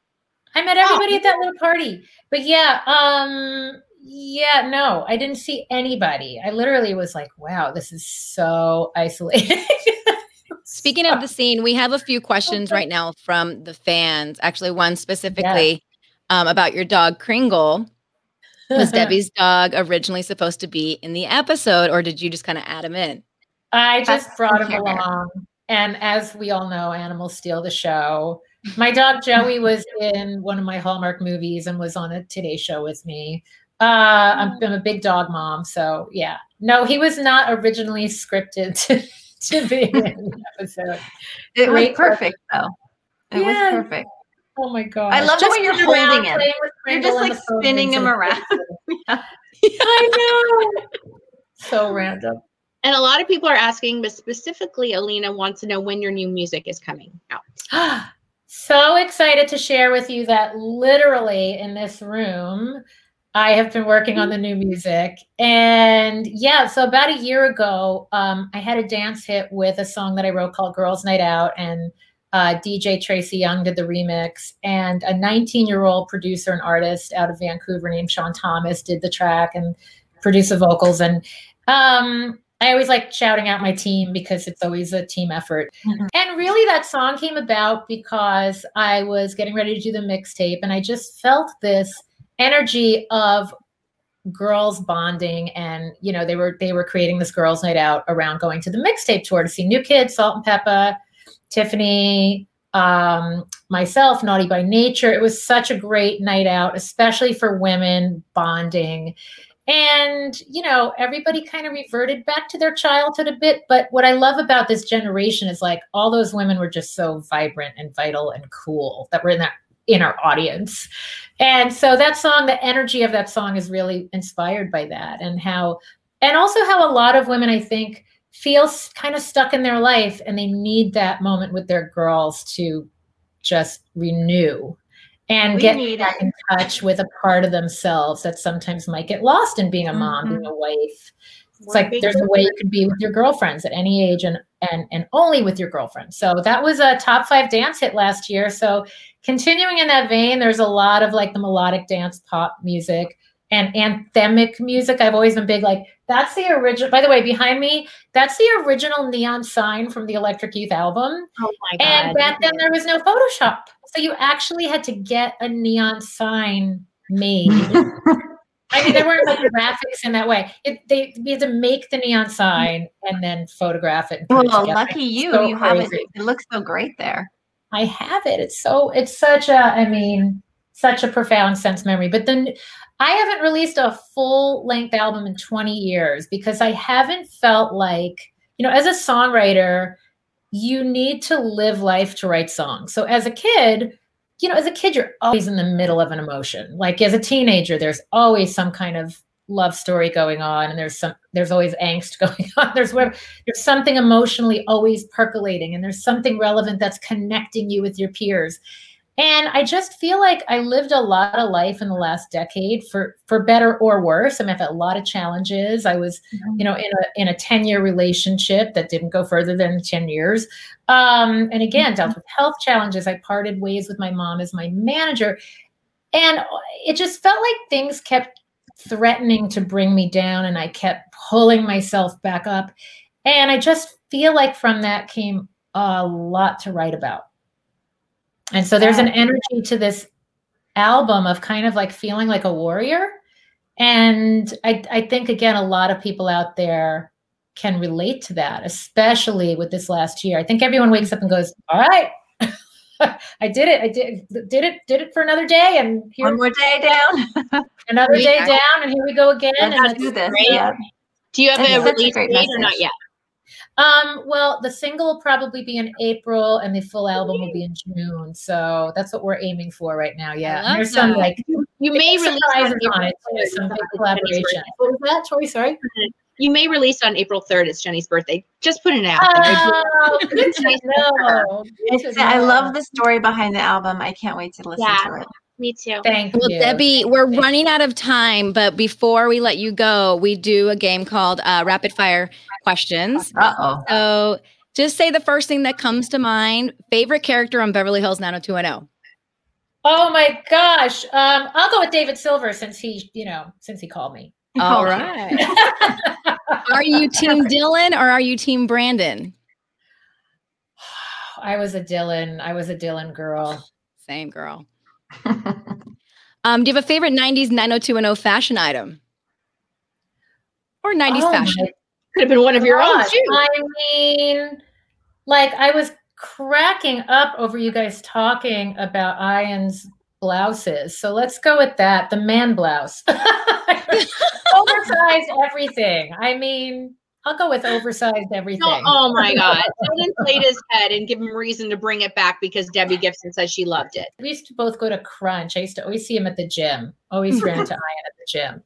God. I met everybody oh. at that little party. But yeah, um, Yeah, no, I didn't see anybody. I literally was like, wow, this is so isolated. Speaking of the scene, we have a few questions right now from the fans. Actually, one specifically yeah. um, about your dog, Kringle. Was Debbie's dog originally supposed to be in the episode, or did you just kind of add him in? I just That's brought him fair. along. And as we all know, animals steal the show. My dog, Joey, was in one of my Hallmark movies and was on a Today Show with me. Uh, I'm, I'm a big dog mom, so yeah. No, he was not originally scripted to, to be in the episode. It Great was perfect, though. It yeah. was perfect. Oh my god! I love just the way you're holding it. You're just like spinning him around. yeah. I know. So random. And a lot of people are asking, but specifically, Alina wants to know when your new music is coming out. So excited to share with you that literally in this room. I have been working on the new music. And yeah, so about a year ago, um, I had a dance hit with a song that I wrote called Girls Night Out. And uh, D J Tracy Young did the remix. And a nineteen-year-old producer and artist out of Vancouver named Sean Thomas did the track and produced the vocals. And um, I always like shouting out my team because it's always a team effort. Mm-hmm. And really that song came about because I was getting ready to do the mixtape. And I just felt this energy of girls bonding, and you know they were they were creating this girls' night out around going to the mixtape tour to see New Kids, Salt and Peppa, Tiffany, um, myself, Naughty by Nature. It was such a great night out, especially for women bonding. And you know everybody kind of reverted back to their childhood a bit. But what I love about this generation is like all those women were just so vibrant and vital and cool that were in that. in our audience. And so that song, the energy of that song is really inspired by that, and how, and also how a lot of women, I think, feel kind of stuck in their life and they need that moment with their girls to just renew and we get back in touch with a part of themselves that sometimes might get lost in being a mom, mm-hmm. being a wife. It's We're like, there's a way you can be with your girlfriends at any age, and, and, and only with your girlfriends. So that was a top five dance hit last year. So continuing in that vein, there's a lot of like the melodic dance pop music and anthemic music. I've always been big, like that's the original, by the way, behind me, that's the original neon sign from the Electric Youth album. Oh my God. And back then there was no Photoshop. So you actually had to get a neon sign made. I mean, there weren't like graphics in that way. It, they you had to make the neon sign and then photograph it. And put well, it together. Lucky you, so you have it. It looks so great there. I have it. It's so, it's such a, I mean, such a profound sense memory. But then I haven't released a full length album in twenty years because I haven't felt like, you know, as a songwriter, you need to live life to write songs. So as a kid, you know, as a kid, you're always in the middle of an emotion. Like as a teenager, there's always some kind of love story going on, and there's some there's always angst going on, there's whatever, there's something emotionally always percolating, and there's something relevant that's connecting you with your peers. And I just feel like I lived a lot of life in the last decade, for for better or worse. I mean, I've had a lot of challenges. I was you know in a in a ten-year relationship that didn't go further than ten years, um and again dealt with health challenges. I parted ways with my mom as my manager, and it just felt like things kept threatening to bring me down, and I kept pulling myself back up. And I just feel like from that came a lot to write about. And so there's an energy to this album of kind of like feeling like a warrior. And I, I think, again, a lot of people out there can relate to that, especially with this last year. I think everyone wakes up and goes, all right, I did it. I did did it. Did it for another day, and here one more day down, another day down, and here we go again. Let's and do this. Great. Yeah. Do you have and a release date or not yet? Um, well, the single will probably be in April and the full album will be in June. So that's what we're aiming for right now. Yeah. And there's that. some like you, you may release on, on it. Too, some big collaboration. What was that, Tori? Sorry. You may release on April third. It's Jenny's birthday. Just put it out. Oh, good to know. Good to I know. love the story behind the album. I can't wait to listen yeah. to it. Me too. Thank well, you. Well, Debbie, we're Thank running out of time, but before we let you go, we do a game called uh, Rapid Fire Questions. Uh-oh. So just say the first thing that comes to mind. Favorite character on Beverly Hills nine oh two one oh? Oh, my gosh. Um, I'll go with David Silver since he, you know, since he called me. All right. Are you Team Dylan or are you Team Brandon? I was a Dylan. I was a Dylan girl. Same girl. um, do you have a favorite nineties nine oh two one oh fashion item or nineties oh fashion? Could have been one of your own too. I mean, like I was cracking up over you guys talking about Ian's blouses. So let's go with that. The man blouse. Oversized everything. I mean, I'll go with oversized everything. Oh, oh my God. Someone played his head and give him reason to bring it back because Debbie Gibson says she loved it. We used to both go to Crunch. I used to always see him at the gym. Always ran to Ian at the gym.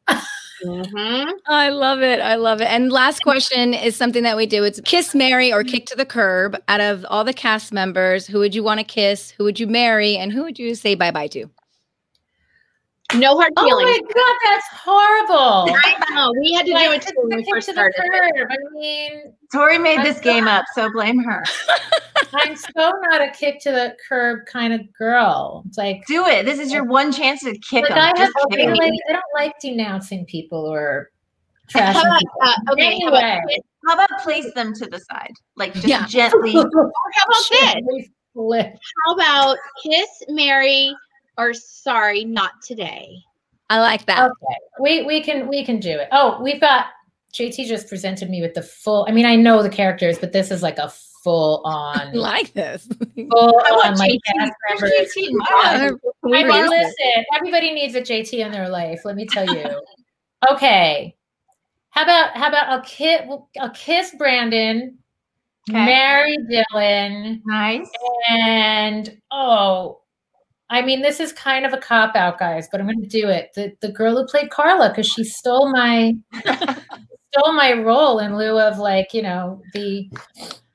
Mm-hmm. I love it. I love it. And last question is something that we do. It's kiss, marry, or kick to the curb. Out of all the cast members, who would you want to kiss? Who would you marry? And who would you say bye-bye to? No hard feelings. Oh my God, that's horrible. I know. We had to like, do it too when we first to started. Curb. I mean, Tori made I'm this so, game up, so blame her. I'm so not a kick to the curb kind of girl. It's like do it. This is your one chance to kick like, I, have, I, don't like, I don't like denouncing people or trashing how about, people. Uh, okay, anyway. how, about, how about place them to the side? Like just yeah. gently. How about this? How about kiss, marry, or sorry, not today. I like that. Okay. We we can we can do it. Oh, we've got J T just presented me with the full. I mean, I know the characters, but this is like a full on like this. Full I want on like cast members. I mean, listen, everybody needs a J T in their life. Let me tell you. Okay. How about how about I'll kiss I'll kiss Brandon, okay. marry Dylan. Nice. And oh. I mean, this is kind of a cop out, guys, but I'm going to do it. The the girl who played Carla, because she stole my stole my role in lieu of like, you know, the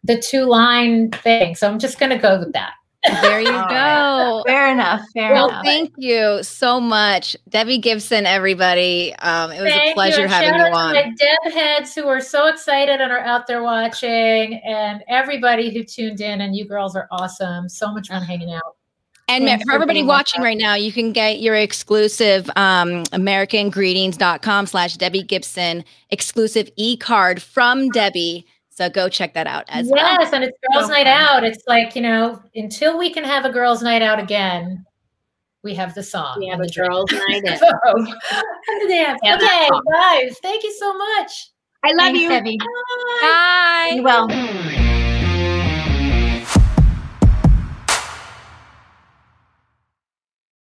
the two line thing. So I'm just going to go with that. There you All go. Right. Fair enough. Fair well, enough. Thank you so much, Debbie Gibson. Everybody, um, it was thank a pleasure you. having Shout you on. To my Deb heads who are so excited and are out there watching, and everybody who tuned in. And you girls are awesome. So much fun hanging out. And Thanks for everybody watching right now, you can get your exclusive um, americangreetings.com slash Debbie Gibson exclusive e-card from Debbie. So go check that out as yes, well. Yes, and it's Girls Night Out. It's like, you know, until we can have a Girls Night Out again, we have the song. We have a Girls Night Out. So, yeah, okay, guys, thank you so much. I love Thanks, you. Debbie. Bye. Bye. You're welcome.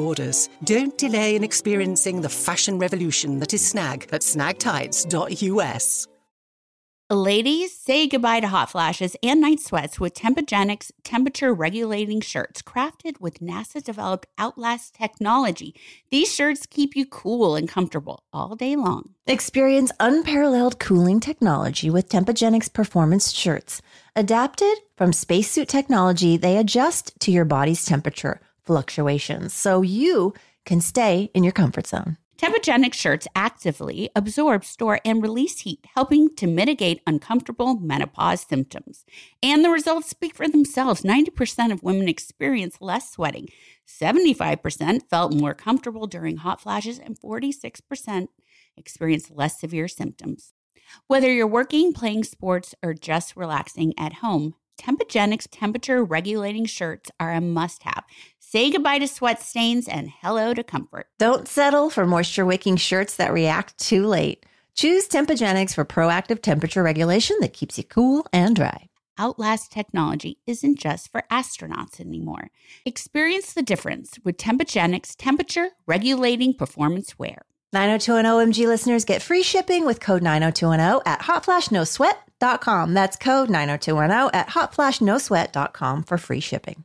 orders. Don't delay in experiencing the fashion revolution that is Snag at snag tights dot U S. Ladies, say goodbye to hot flashes and night sweats with Tempogenics temperature-regulating shirts crafted with NASA-developed Outlast technology. These shirts keep you cool and comfortable all day long. Experience unparalleled cooling technology with Tempogenics performance shirts. Adapted from spacesuit technology, they adjust to your body's temperature fluctuations so you can stay in your comfort zone. Tempogenic shirts actively absorb, store, and release heat, helping to mitigate uncomfortable menopause symptoms. And the results speak for themselves. ninety percent of women experience less sweating. seventy-five percent felt more comfortable during hot flashes, and forty-six percent experienced less severe symptoms. Whether you're working, playing sports, or just relaxing at home, Tempogenics temperature-regulating shirts are a must-have. Say goodbye to sweat stains and hello to comfort. Don't settle for moisture-wicking shirts that react too late. Choose Tempogenics for proactive temperature regulation that keeps you cool and dry. Outlast technology isn't just for astronauts anymore. Experience the difference with Tempogenics temperature-regulating performance wear. nine oh two one oh O M G listeners get free shipping with code nine oh two one oh at hot flash no sweat dot com. That's code nine oh two one oh at hot flash no sweat dot com for free shipping.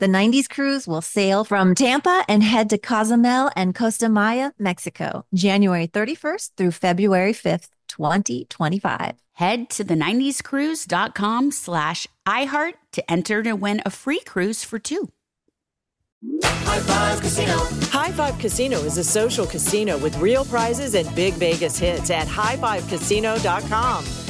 The nineties Cruise will sail from Tampa and head to Cozumel and Costa Maya, Mexico, January thirty-first through February fifth, twenty twenty-five. Head to the ninety s cruise dot com slash iHeart to enter to win a free cruise for two. High Five Casino. High Five Casino is a social casino with real prizes and big Vegas hits at high five casino dot com.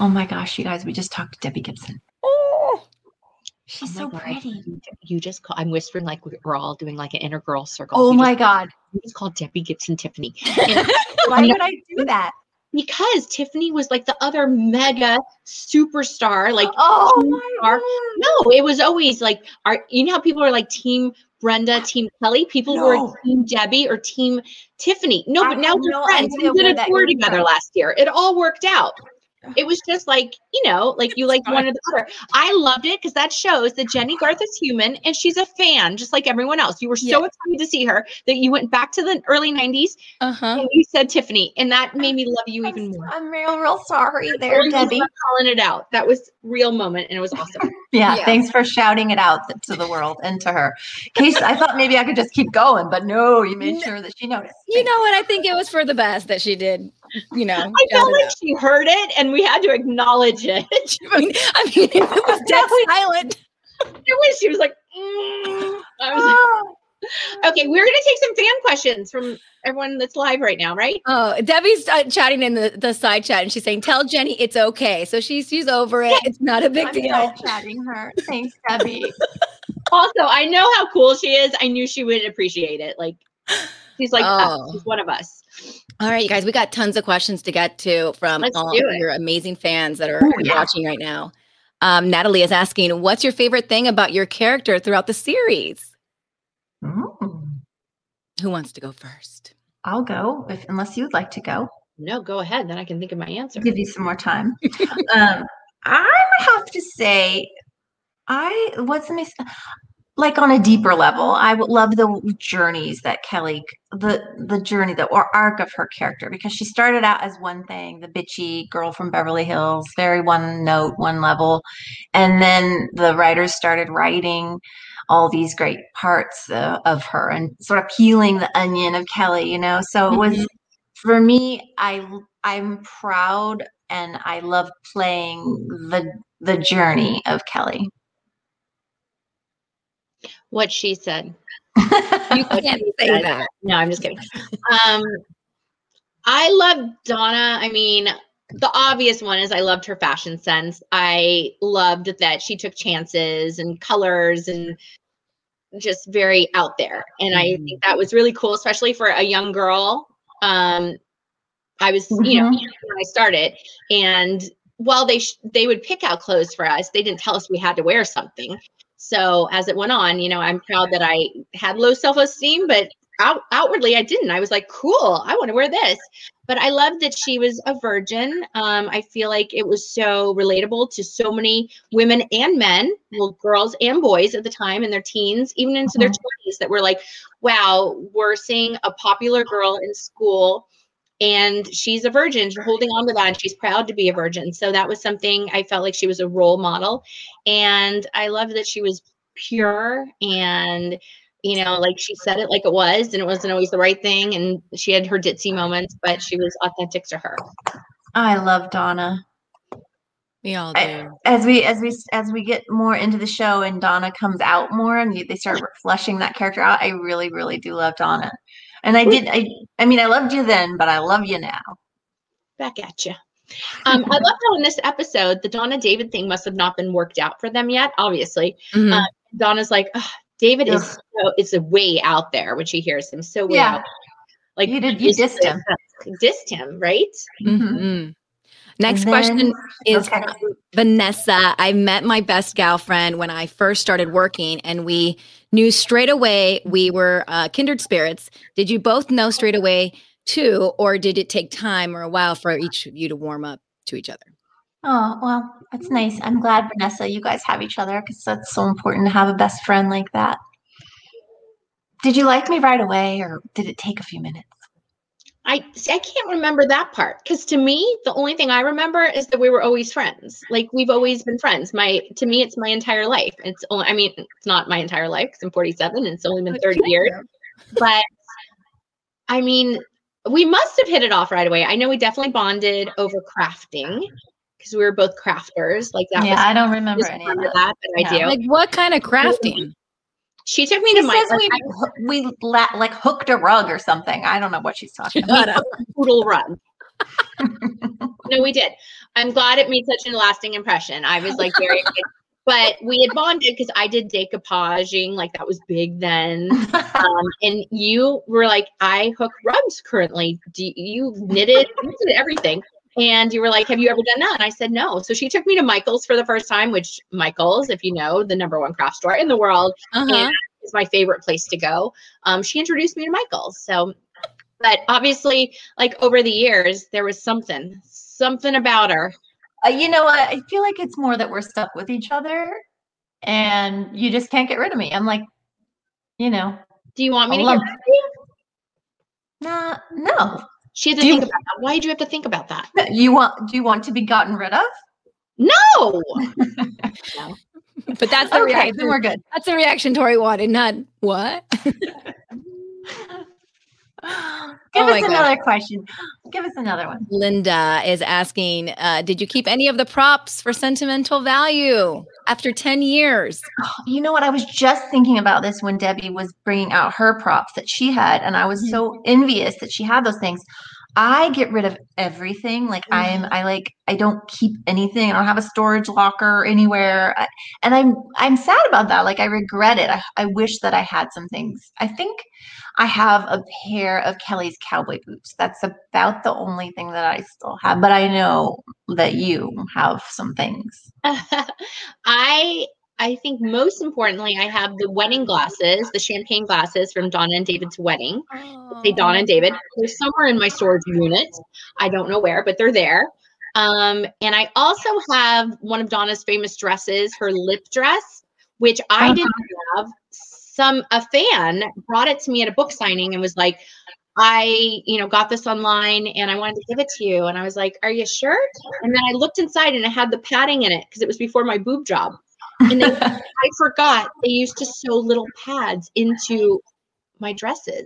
Oh my gosh, you guys, we just talked to Debbie Gibson. Oh, she's oh so God. Pretty. You just call, I'm whispering like we're all doing like an inner girl circle. Oh you my just, God. It's called Debbie Gibson Tiffany. And why would I do that? Because Tiffany was like the other mega superstar. Like, oh superstar. My God. No, it was always like, our, you know how people are like team Brenda, team Kelly, people no. were team Debbie or team Tiffany. No, but now we're no friends. We did a tour together from. last year. It all worked out. It was just like, you know, like you like one or the other. I loved it because that shows that Jenny Garth is human and she's a fan, just like everyone else. You were so yes. excited to see her that you went back to the early nineties uh-huh. and you said Tiffany. And that made me love you I'm, even more. I'm real, real sorry there, or Debbie. Calling it out. That was a real moment and it was awesome. yeah, yeah. Thanks for shouting it out to the world and to her. Case, I thought maybe I could just keep going, but no, you made sure that she noticed. You thanks. know what? I think it was for the best that she did. You know, I felt like out. she heard it and we had to acknowledge it. I mean, I mean it was dead silent. It was, she was like, mm. I was oh. like, okay, we're going to take some fan questions from everyone that's live right now, right? Oh, Debbie's uh, chatting in the, the side chat and she's saying, tell Jenny it's okay. So she's, she's over it. It's not a big I'm deal. Chatting her. Thanks, Debbie. Also, I know how cool she is. I knew she would appreciate it. Like, she's like, oh. us. She's one of us. All right, you guys, we got tons of questions to get to from Let's all your amazing fans that are Ooh, yeah. watching right now. Um, Natalie is asking, what's your favorite thing about your character throughout the series? Ooh. Who wants to go first? I'll go, if, unless you'd like to go. No, go ahead. Then I can think of my answer. Give you some more time. um, I would have to say, I what's the mis- like on a deeper level. I would love the journeys that Kelly, the the journey that or arc of her character, because she started out as one thing, the bitchy girl from Beverly Hills, very one note, one level. And then the writers started writing all these great parts uh, of her and sort of peeling the onion of Kelly, you know? So it was, mm-hmm. for me, I, I'm proud and I love playing the the journey of Kelly. What she said. You can't say that. that. No, I'm just kidding. Um, I love Donna. I mean, the obvious one is I loved her fashion sense. I loved that she took chances and colors and just very out there. And I think that was really cool, especially for a young girl. Um, I was, mm-hmm. you know, when I started, and while they, sh- they would pick out clothes for us, they didn't tell us we had to wear something. So as it went on, you know, I'm proud that I had low self-esteem, but out- outwardly I didn't. I was like, cool, I want to wear this. But I loved that she was a virgin. Um, I feel like it was so relatable to so many women and men, well, girls and boys at the time in their teens, even into their twenties, that were like, wow, we're seeing a popular girl in school and she's a virgin. She's holding on to that and she's proud to be a virgin. So that was something I felt like she was a role model. And I loved that she was pure and, you know, like she said it like it was, and it wasn't always the right thing. And she had her ditzy moments, but she was authentic to her. I love Donna. We all do. I, as we, as we, as we get more into the show and Donna comes out more and they start fleshing that character out, I really, really do love Donna. And I did, I, I mean, I loved you then, but I love you now. Back at you. Um, I love how in this episode, the Donna David thing must have not been worked out for them yet, obviously. Mm-hmm. Uh, Donna's like, ugh. David Ugh. is so, it's a way out there when she hears him. So way yeah. out there. Like you did, you dissed him, dissed him, right? Mm-hmm. Next then, question is okay. from Vanessa. I met my best gal friend when I first started working, and we knew straight away we were uh, kindred spirits. Did you both know straight away too, or did it take time or a while for each of you to warm up to each other? Oh, well, that's nice. I'm glad, Vanessa, you guys have each other, because that's so important to have a best friend like that. Did you like me right away, or did it take a few minutes? I see, I can't remember that part, because to me, the only thing I remember is that we were always friends. Like, we've always been friends. My to me, it's my entire life. It's only, I mean, it's not my entire life, because I'm forty-seven, and it's only been thirty years. But, I mean, we must have hit it off right away. I know we definitely bonded over crafting, because we were both crafters, like that. Yeah, was, I don't remember any of that, but yeah. I do. Like, what kind of crafting? She took me she to my. We, we la- like hooked a rug or something. I don't know what she's talking about. A poodle rug. No, we did. I'm glad it made such a lasting impression. I was like very, but we had bonded because I did decoupaging, like that was big then. Um, and you were like, I hook rugs currently. Do you knitted, you did everything. And you were like, have you ever done that? And I said, no. So she took me to Michael's for the first time, which Michael's, if you know, the number one craft store in the world, uh-huh. is my favorite place to go. Um, she introduced me to Michael's. So, but obviously, like over the years, there was something, something about her. Uh, you know what? I feel like it's more that we're stuck with each other and you just can't get rid of me. I'm like, you know. Do you want me I to love- get rid of you? Nah, no. She had to do think you, about that. Why did you have to think about that? You want? Do you want to be gotten rid of? No. No. But that's the okay, reaction. Then we're good. That's the reaction Tori wanted. Not what? Give oh us another God. question. Give us another one. Linda is asking, uh, did you keep any of the props for sentimental value after ten years? You know what? I was just thinking about this when Debbie was bringing out her props that she had, and I was so envious that she had those things. I get rid of everything. Like I am, I like, I don't keep anything. I don't have a storage locker anywhere. I, and I'm, I'm sad about that. Like I regret it. I, I wish that I had some things. I think I have a pair of Kelly's cowboy boots. That's about the only thing that I still have, but I know that you have some things. I, I think most importantly, I have the wedding glasses, the champagne glasses from Donna and David's wedding. Oh. Say Donna and David. They're somewhere in my storage unit. I don't know where, but they're there. Um, and I also have one of Donna's famous dresses, her lip dress, which I uh-huh. didn't have. some, a fan brought it to me at a book signing and was like, I, you know, got this online and I wanted to give it to you. And I was like, are you sure? And then I looked inside and it had the padding in it because it was before my boob job. And they, I forgot they used to sew little pads into my dresses.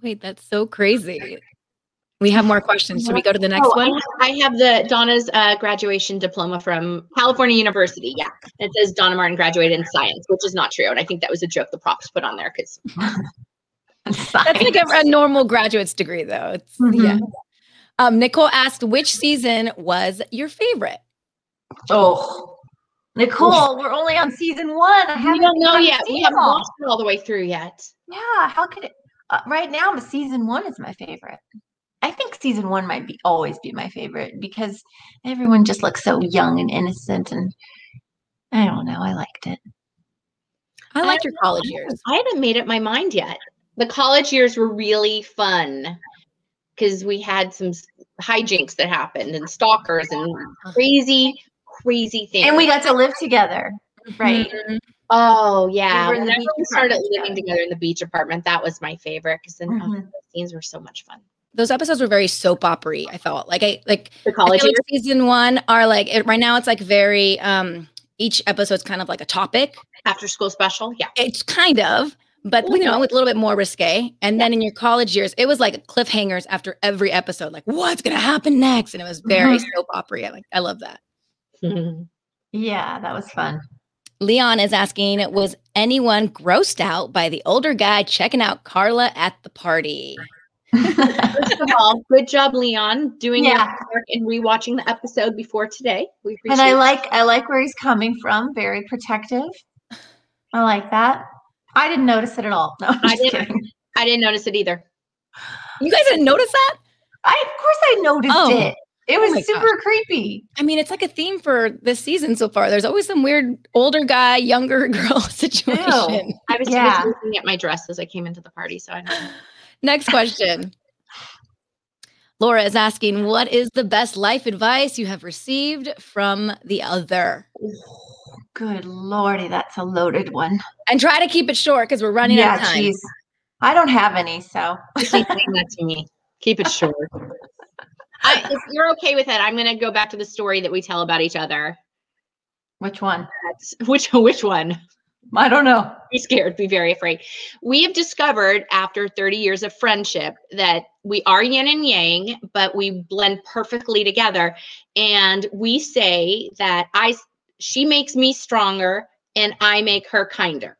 Wait, that's so crazy. We have more questions. Should we go to the next oh, one? I have the Donna's uh, graduation diploma from California University. Yeah. It says Donna Martin graduated in science, which is not true. And I think that was a joke the props put on there because that's like a, a normal graduate's degree, though. It's, mm-hmm. Yeah. Um, Nicole asked, which season was your favorite? Oh, Nicole, we're only on season one. I we don't know yet. We haven't watched it all the way through yet. Yeah. How could it? Uh, right now, season one is my favorite. I think season one might be always be my favorite because everyone just looks so young and innocent. And I don't know. I liked it. I liked I your college years. I haven't made up my mind yet. The college years were really fun because we had some hijinks that happened and stalkers and crazy, crazy things. And we got to live together. Right. Mm-hmm. Oh, yeah. We, when we started living together in the beach apartment. That was my favorite because then mm-hmm. oh, those scenes were so much fun. Those episodes were very soap opera-y, I felt. Like I like the college I years. Like season one are like it, right now it's like very um each episode's kind of like a topic. After school special, yeah. It's kind of, but Ooh, you know, it's a little bit more risque. And yeah. then in your college years, it was like cliffhangers after every episode, like what's gonna happen next? And it was very mm-hmm. soap opera-y. Like I love that. Mm-hmm. Yeah, that was fun. Leon is asking, was anyone grossed out by the older guy checking out Carla at the party? First of all, good job, Leon, doing your yeah. work and rewatching the episode before today. We appreciate and I like it. I like where he's coming from. Very protective. I like that. I didn't notice it at all. No, I didn't. Kidding. I didn't notice it either. You guys didn't notice that? I of course I noticed oh. it. It was oh super gosh. creepy. I mean, it's like a theme for this season so far. There's always some weird older guy, younger girl situation. Ew. I was yeah. just looking at my dress as I came into the party, so I don't know. Next question. Laura is asking, what is the best life advice you have received from the other? Good Lordy, that's a loaded one. And try to keep it short because we're running yeah, out of time. Geez. I don't have any, so. Keep saying that to me. Keep it short. I, if you're okay with it, I'm going to go back to the story that we tell about each other. Which one? That's, which Which one? I don't know. Be scared. Be very afraid. We have discovered after thirty years of friendship that we are yin and yang, but we blend perfectly together. And we say that I, she makes me stronger and I make her kinder.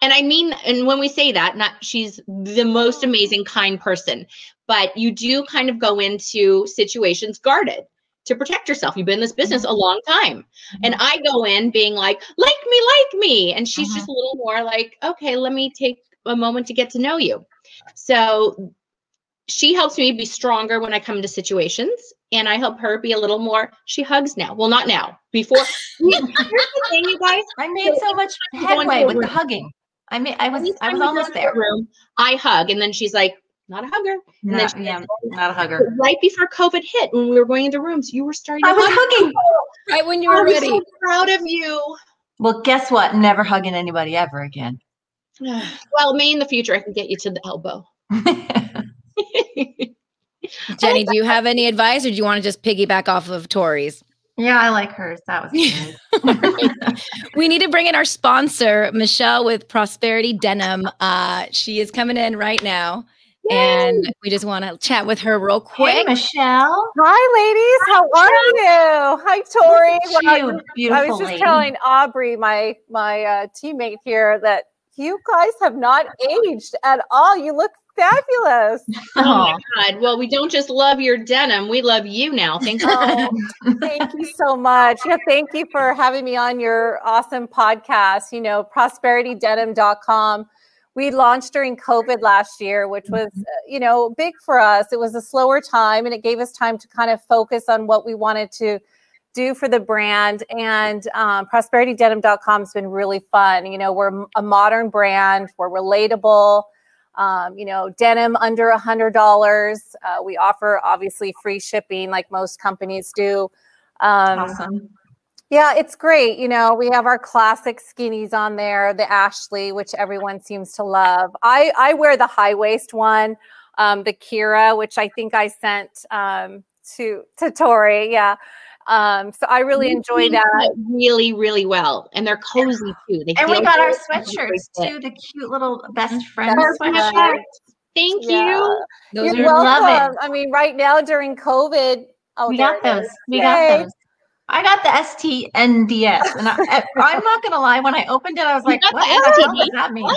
And I mean, and when we say that, not she's the most amazing, kind person, but you do kind of go into situations guarded to protect yourself. You've been in this business a long time. Mm-hmm. And I go in being like, like me, like me. And she's uh-huh. just a little more like, okay, let me take a moment to get to know you. So she helps me be stronger when I come into situations. And I help her be a little more, she hugs now. Well, not now, before. Here's the thing, you guys. I made so, so much headway with the hugging. I mean, I was, I was almost there. Room, I hug. And then she's like, not a hugger. And not, then yeah, not a hugger. Right before COVID hit, when we were going into rooms, you were starting to I was hugging. Right when you were I ready. I'm so proud of you. Well, guess what? Never hugging anybody ever again. Well, me in the future, I can get you to the elbow. Jenny, do you have any advice or do you want to just piggyback off of Tori's? Yeah, I like hers. That was good. We need to bring in our sponsor, Michelle with Prosperity Denim. Uh, she is coming in right now. Yay. And we just want to chat with her real quick. Hey, Michelle. Hi, ladies. Hi, how are Michelle. you? Hi, Tori. Well, I, Beautiful I was just lady. telling Aubrey, my my uh, teammate here, that you guys have not aged at all. You look fabulous. Oh, my God. Well, we don't just love your denim. We love you now. Thank you. Oh, thank you so much. Yeah, thank you for having me on your awesome podcast, you know, prosperity denim dot com. We launched during COVID last year, which was, you know, big for us. It was a slower time and it gave us time to kind of focus on what we wanted to do for the brand. And um, prosperity denim dot com has been really fun. You know, we're a modern brand. We're relatable. Um, you know, denim under one hundred dollars. Uh, we offer obviously free shipping like most companies do. Um, awesome. Yeah, it's great. You know, we have our classic skinnies on there, the Ashley, which everyone seems to love. I, I wear the high waist one, um, the Kira, which I think I sent um, to to Tori. Yeah. Um, so I really you enjoy that really, really well. And they're cozy too. They and we got our sweatshirts too, the cute little best friend sweatshirt. Thank yeah. you. Those You're are welcome. I mean, right now during COVID. Oh, we got those. We Yay. got those. I got the S T N D S. And I, I, I'm not going to lie. When I opened it, I was like, what does that mean? I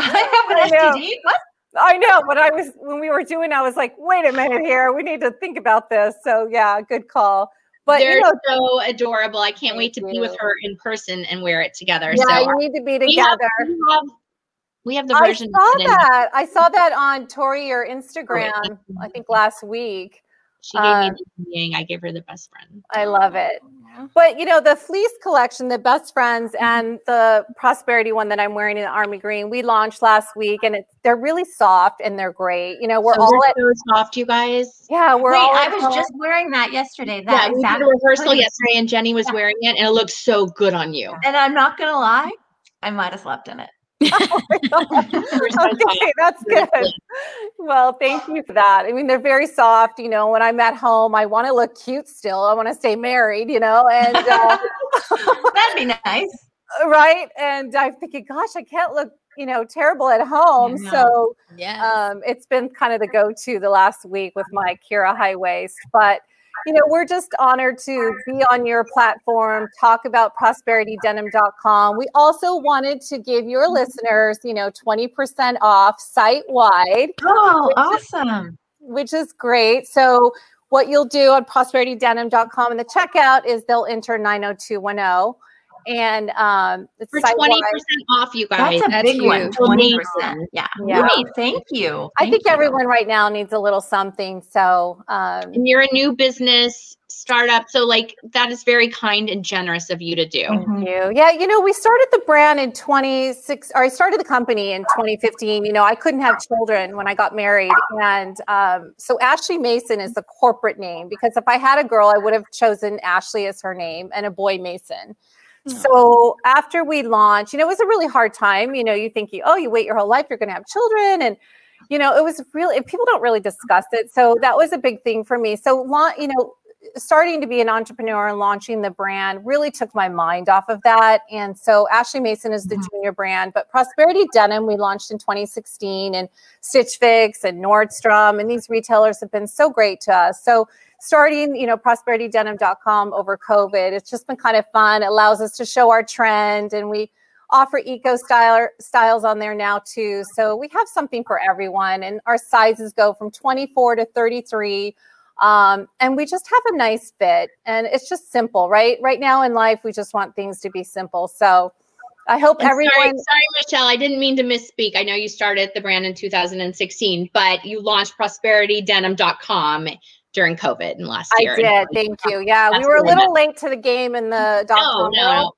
have an I S T D? What? I know, but I was when we were doing, I was like, wait a minute here. We need to think about this. So yeah, good call. But they're you know, so adorable. I can't wait to be with her in person and wear it together. Yeah, so you need to be together. We have, we have the version. I saw that. I saw that on Tori, your Instagram, mm-hmm. I think last week. She gave um, me the meeting. I gave her the best friend. I love it. Yeah. But, you know, the fleece collection, the best friends and the prosperity one that I'm wearing in the Army Green, we launched last week and it's, they're really soft and they're great. You know, we're so all we're at, so soft, you guys. Yeah, we're Wait, all. I was home. just wearing that yesterday. That yeah, exactly. We did a rehearsal yesterday and Jenny was yeah. wearing it and it looks so good on you. And I'm not going to lie, I might have slept in it. Oh my God. Okay, that's good. Well, thank you for that. I mean, they're very soft. You know, when I'm at home, I want to look cute still. I want to stay married, you know, and uh, that'd be nice. Right. And I'm thinking, gosh, I can't look, you know, terrible at home. Yeah. So yes. um, it's been kind of the go-to the last week with my Kira high waist, but you know, we're just honored to be on your platform, talk about prosperity denim dot com. We also wanted to give your listeners, you know, twenty percent off site-wide. Oh, which awesome. Is, which is great. So what you'll do on prosperity denim dot com in the checkout is they'll enter nine oh two one oh. And um, it's for twenty percent off, you guys. That's a That's big huge. one. Twenty percent. Yeah. yeah. Great. Thank you. I Thank think you. everyone right now needs a little something. So, um, and you're a new business startup, so like that is very kind and generous of you to do. Thank you. Yeah. You know, we started the brand in twenty six. Or I started the company in twenty fifteen. You know, I couldn't have children when I got married, and um, so Ashley Mason is the corporate name because if I had a girl, I would have chosen Ashley as her name and a boy Mason. So after we launched, you know, it was a really hard time. You know, you think, you, oh, you wait your whole life, you're going to have children. And, you know, it was really, people don't really discuss it. So that was a big thing for me. So, you know, starting to be an entrepreneur and launching the brand really took my mind off of that. And so Ashley Mason is the mm-hmm. junior brand, but Prosperity Denim, we launched in twenty sixteen and Stitch Fix and Nordstrom. And these retailers have been so great to us. So starting, you know, prosperity denim dot com over COVID. It's just been kind of fun. It allows us to show our trend and we offer eco style styles on there now too. So we have something for everyone and our sizes go from twenty-four to thirty-three. Um, and we just have a nice fit and it's just simple, right? Right now in life, we just want things to be simple. So I hope I'm everyone. Sorry, sorry, Michelle, I didn't mean to misspeak. I know you started the brand in two thousand sixteen, but you launched prosperity denim dot com during COVID and last year. I did. Thank you. Yeah. We were a little late to the game in the dot-com realm.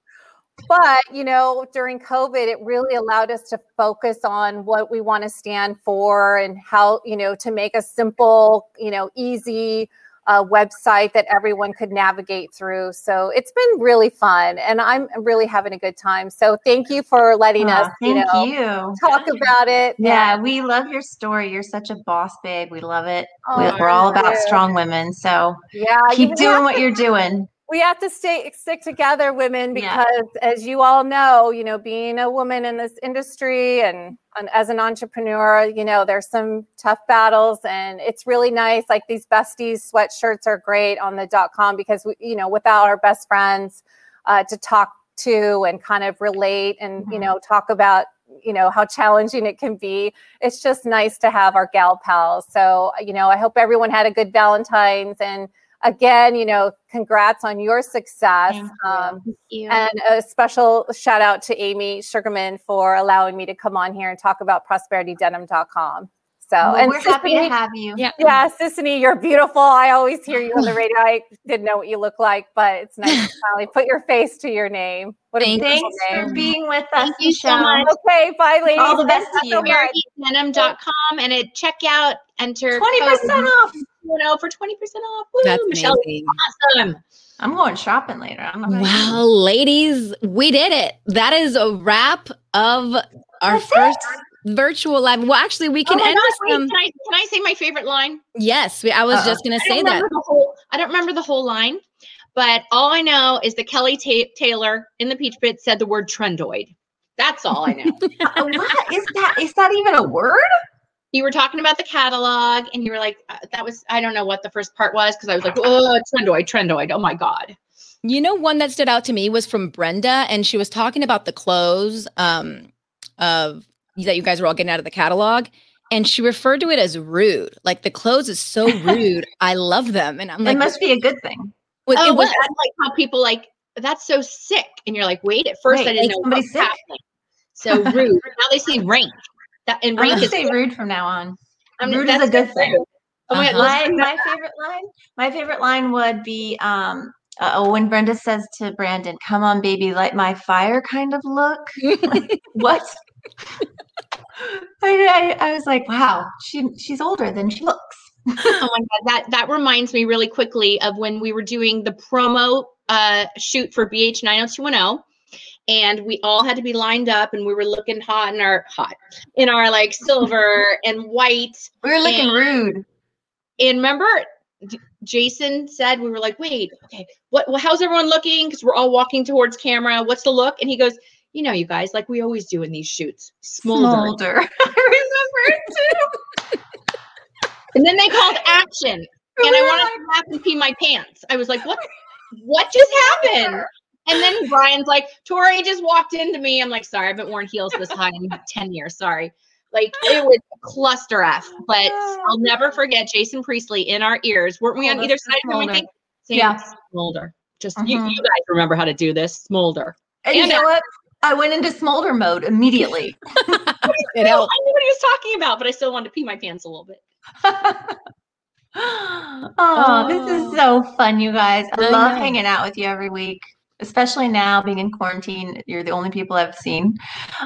But, you know, during COVID, it really allowed us to focus on what we want to stand for and how, you know, to make a simple, you know, easy uh, website that everyone could navigate through. So it's been really fun and I'm really having a good time. So thank you for letting oh, us, you know, you. talk about it. Yeah, yeah. We love your story. You're such a boss, babe. We love it. Oh, We're all about strong women. So yeah, keep doing what you're doing. We have to stay stick together, women, because yeah. as you all know, you know, being a woman in this industry and, and as an entrepreneur, you know, there's some tough battles and it's really nice. Like these besties sweatshirts are great on the dot com because, we, you know, without our best friends uh, to talk to and kind of relate and, mm-hmm. you know, talk about, you know, how challenging it can be. It's just nice to have our gal pals. So, you know, I hope everyone had a good Valentine's and again, you know, congrats on your success. Thank you. Um, Thank you. And a special shout out to Amy Sugarman for allowing me to come on here and talk about prosperity denim dot com. So, well, and we're Sissany, happy to have you. Yeah, yeah, Sissany, you're beautiful. I always hear you on the radio. I didn't know what you look like, but it's nice to finally put your face to your name. What a Thanks name. for being with us. Thank you so much. Okay, bye, ladies. All the best to you. prosperity denim dot com and at checkout, enter twenty percent off. two oh for twenty percent off. Woo, that's Michelle, awesome. I'm going shopping later. I'm going well, shopping. Ladies, we did it. That is a wrap of our that's first it. virtual live. Well, actually, we can oh end with some. Can I, can I say my favorite line? Yes, we, I was uh-oh. just going to say that. Whole, I don't remember the whole line, but all I know is that Kelly Ta- Taylor in the Peach Pit said the word trendoid. That's all I know. uh, what is that? Is that even a word? You were talking about the catalog and you were like, uh, that was, I don't know what the first part was. Cause I was like, oh, trendoid, trendoid. Oh my God. You know, one that stood out to me was from Brenda, and she was talking about the clothes um, of that you guys were all getting out of the catalog. And she referred to it as rude. Like, the clothes is so rude. I love them. And I'm like, it must be a good thing. With, oh, it was that's like how people like, that's so sick. And you're like, wait, at first wait, I didn't know what was sick. happening. So rude. Now they say rank. That, and rank I'm gonna is say rude from now on. I'm rude is a good thing. thing. Oh my, uh-huh. God, my, my favorite line. My favorite line would be um, uh, when Brenda says to Brandon, "Come on, baby, light my fire," kind of look. Like, what? I, I I was like, wow, she she's older than she looks. Oh my God, that that reminds me really quickly of when we were doing the promo uh, shoot for B H nine oh two one oh. And we all had to be lined up, and we were looking hot in our hot in our like silver and white. We were looking and, rude. And remember, D- Jason said, we were like, wait, okay, what? Well, how's everyone looking? Because we're all walking towards camera. What's the look? And he goes, you know, you guys, like we always do in these shoots, smolder. smolder. I remember it too. And then they called action, and we I wanted like- to laugh and pee my pants. I was like, what? What just happened? And then Brian's like, Tori just walked into me. I'm like, sorry, I haven't worn heels this high in ten years. Sorry. Like, it was a cluster F. But I'll never forget Jason Priestley in our ears. Weren't we on either side of him? I think? Yeah. Smolder. Just mm-hmm. you, you guys remember how to do this. Smolder. And, and you know what? I went into smolder mode immediately. I knew what he was talking about, but I still wanted to pee my pants a little bit. oh, oh, this is so fun, you guys. I, I love know. hanging out with you every week. Especially now, being in quarantine, you're the only people I've seen,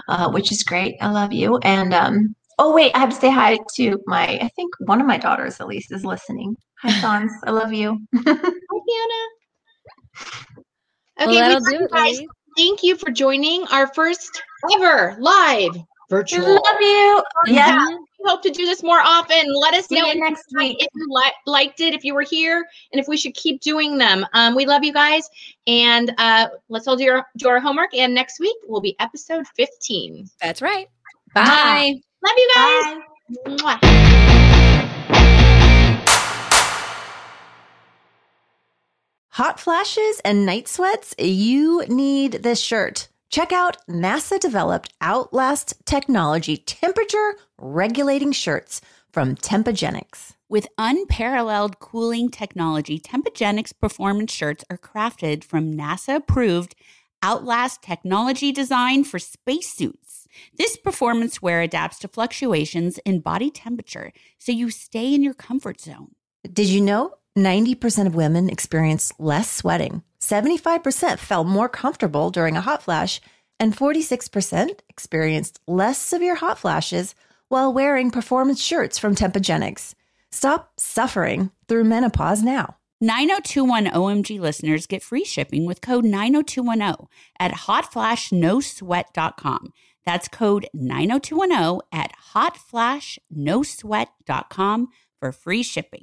uh, which is great. I love you. And, um, oh, wait, I have to say hi to my, I think one of my daughters, at least, is listening. Hi, Sons. I love you. Hi, Hannah. Okay, well, we do, guys. Ladies. Thank you for joining our first ever live virtual. I love you. Mm-hmm. Yeah. We hope to do this more often. Let us See know you next week if you li- liked it, if you were here, and if we should keep doing them. Um, we love you guys, and uh, let's all do our, do our homework. And next week will be episode fifteen. That's right. Bye. Bye. Love you guys. Bye. Hot flashes and night sweats. You need this shirt. Check out NASA-developed Outlast technology temperature-regulating shirts from Tempogenics. With unparalleled cooling technology, Tempogenics performance shirts are crafted from NASA-approved Outlast technology design for spacesuits. This performance wear adapts to fluctuations in body temperature, so you stay in your comfort zone. Did you know ninety percent of women experienced less sweating? seventy-five percent felt more comfortable during a hot flash, and forty-six percent experienced less severe hot flashes while wearing performance shirts from Tempogenics. Stop suffering through menopause now. nine oh two one O M G listeners get free shipping with code nine oh two one oh at hot flash no sweat dot com. That's code nine oh two one oh at hot flash no sweat dot com for free shipping.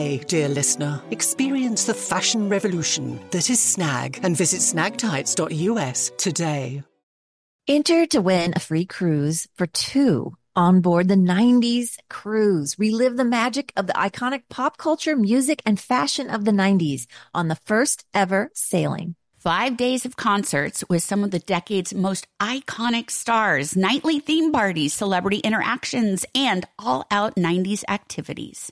Dear listener, experience the fashion revolution that is Snag, and visit snag tights dot u s today. Enter to win a free cruise for two on board the nineties Cruise. Relive the magic of the iconic pop culture, music, and fashion of the nineties on the first ever sailing. Five days of concerts with some of the decade's most iconic stars, nightly theme parties, celebrity interactions, and all-out nineties activities.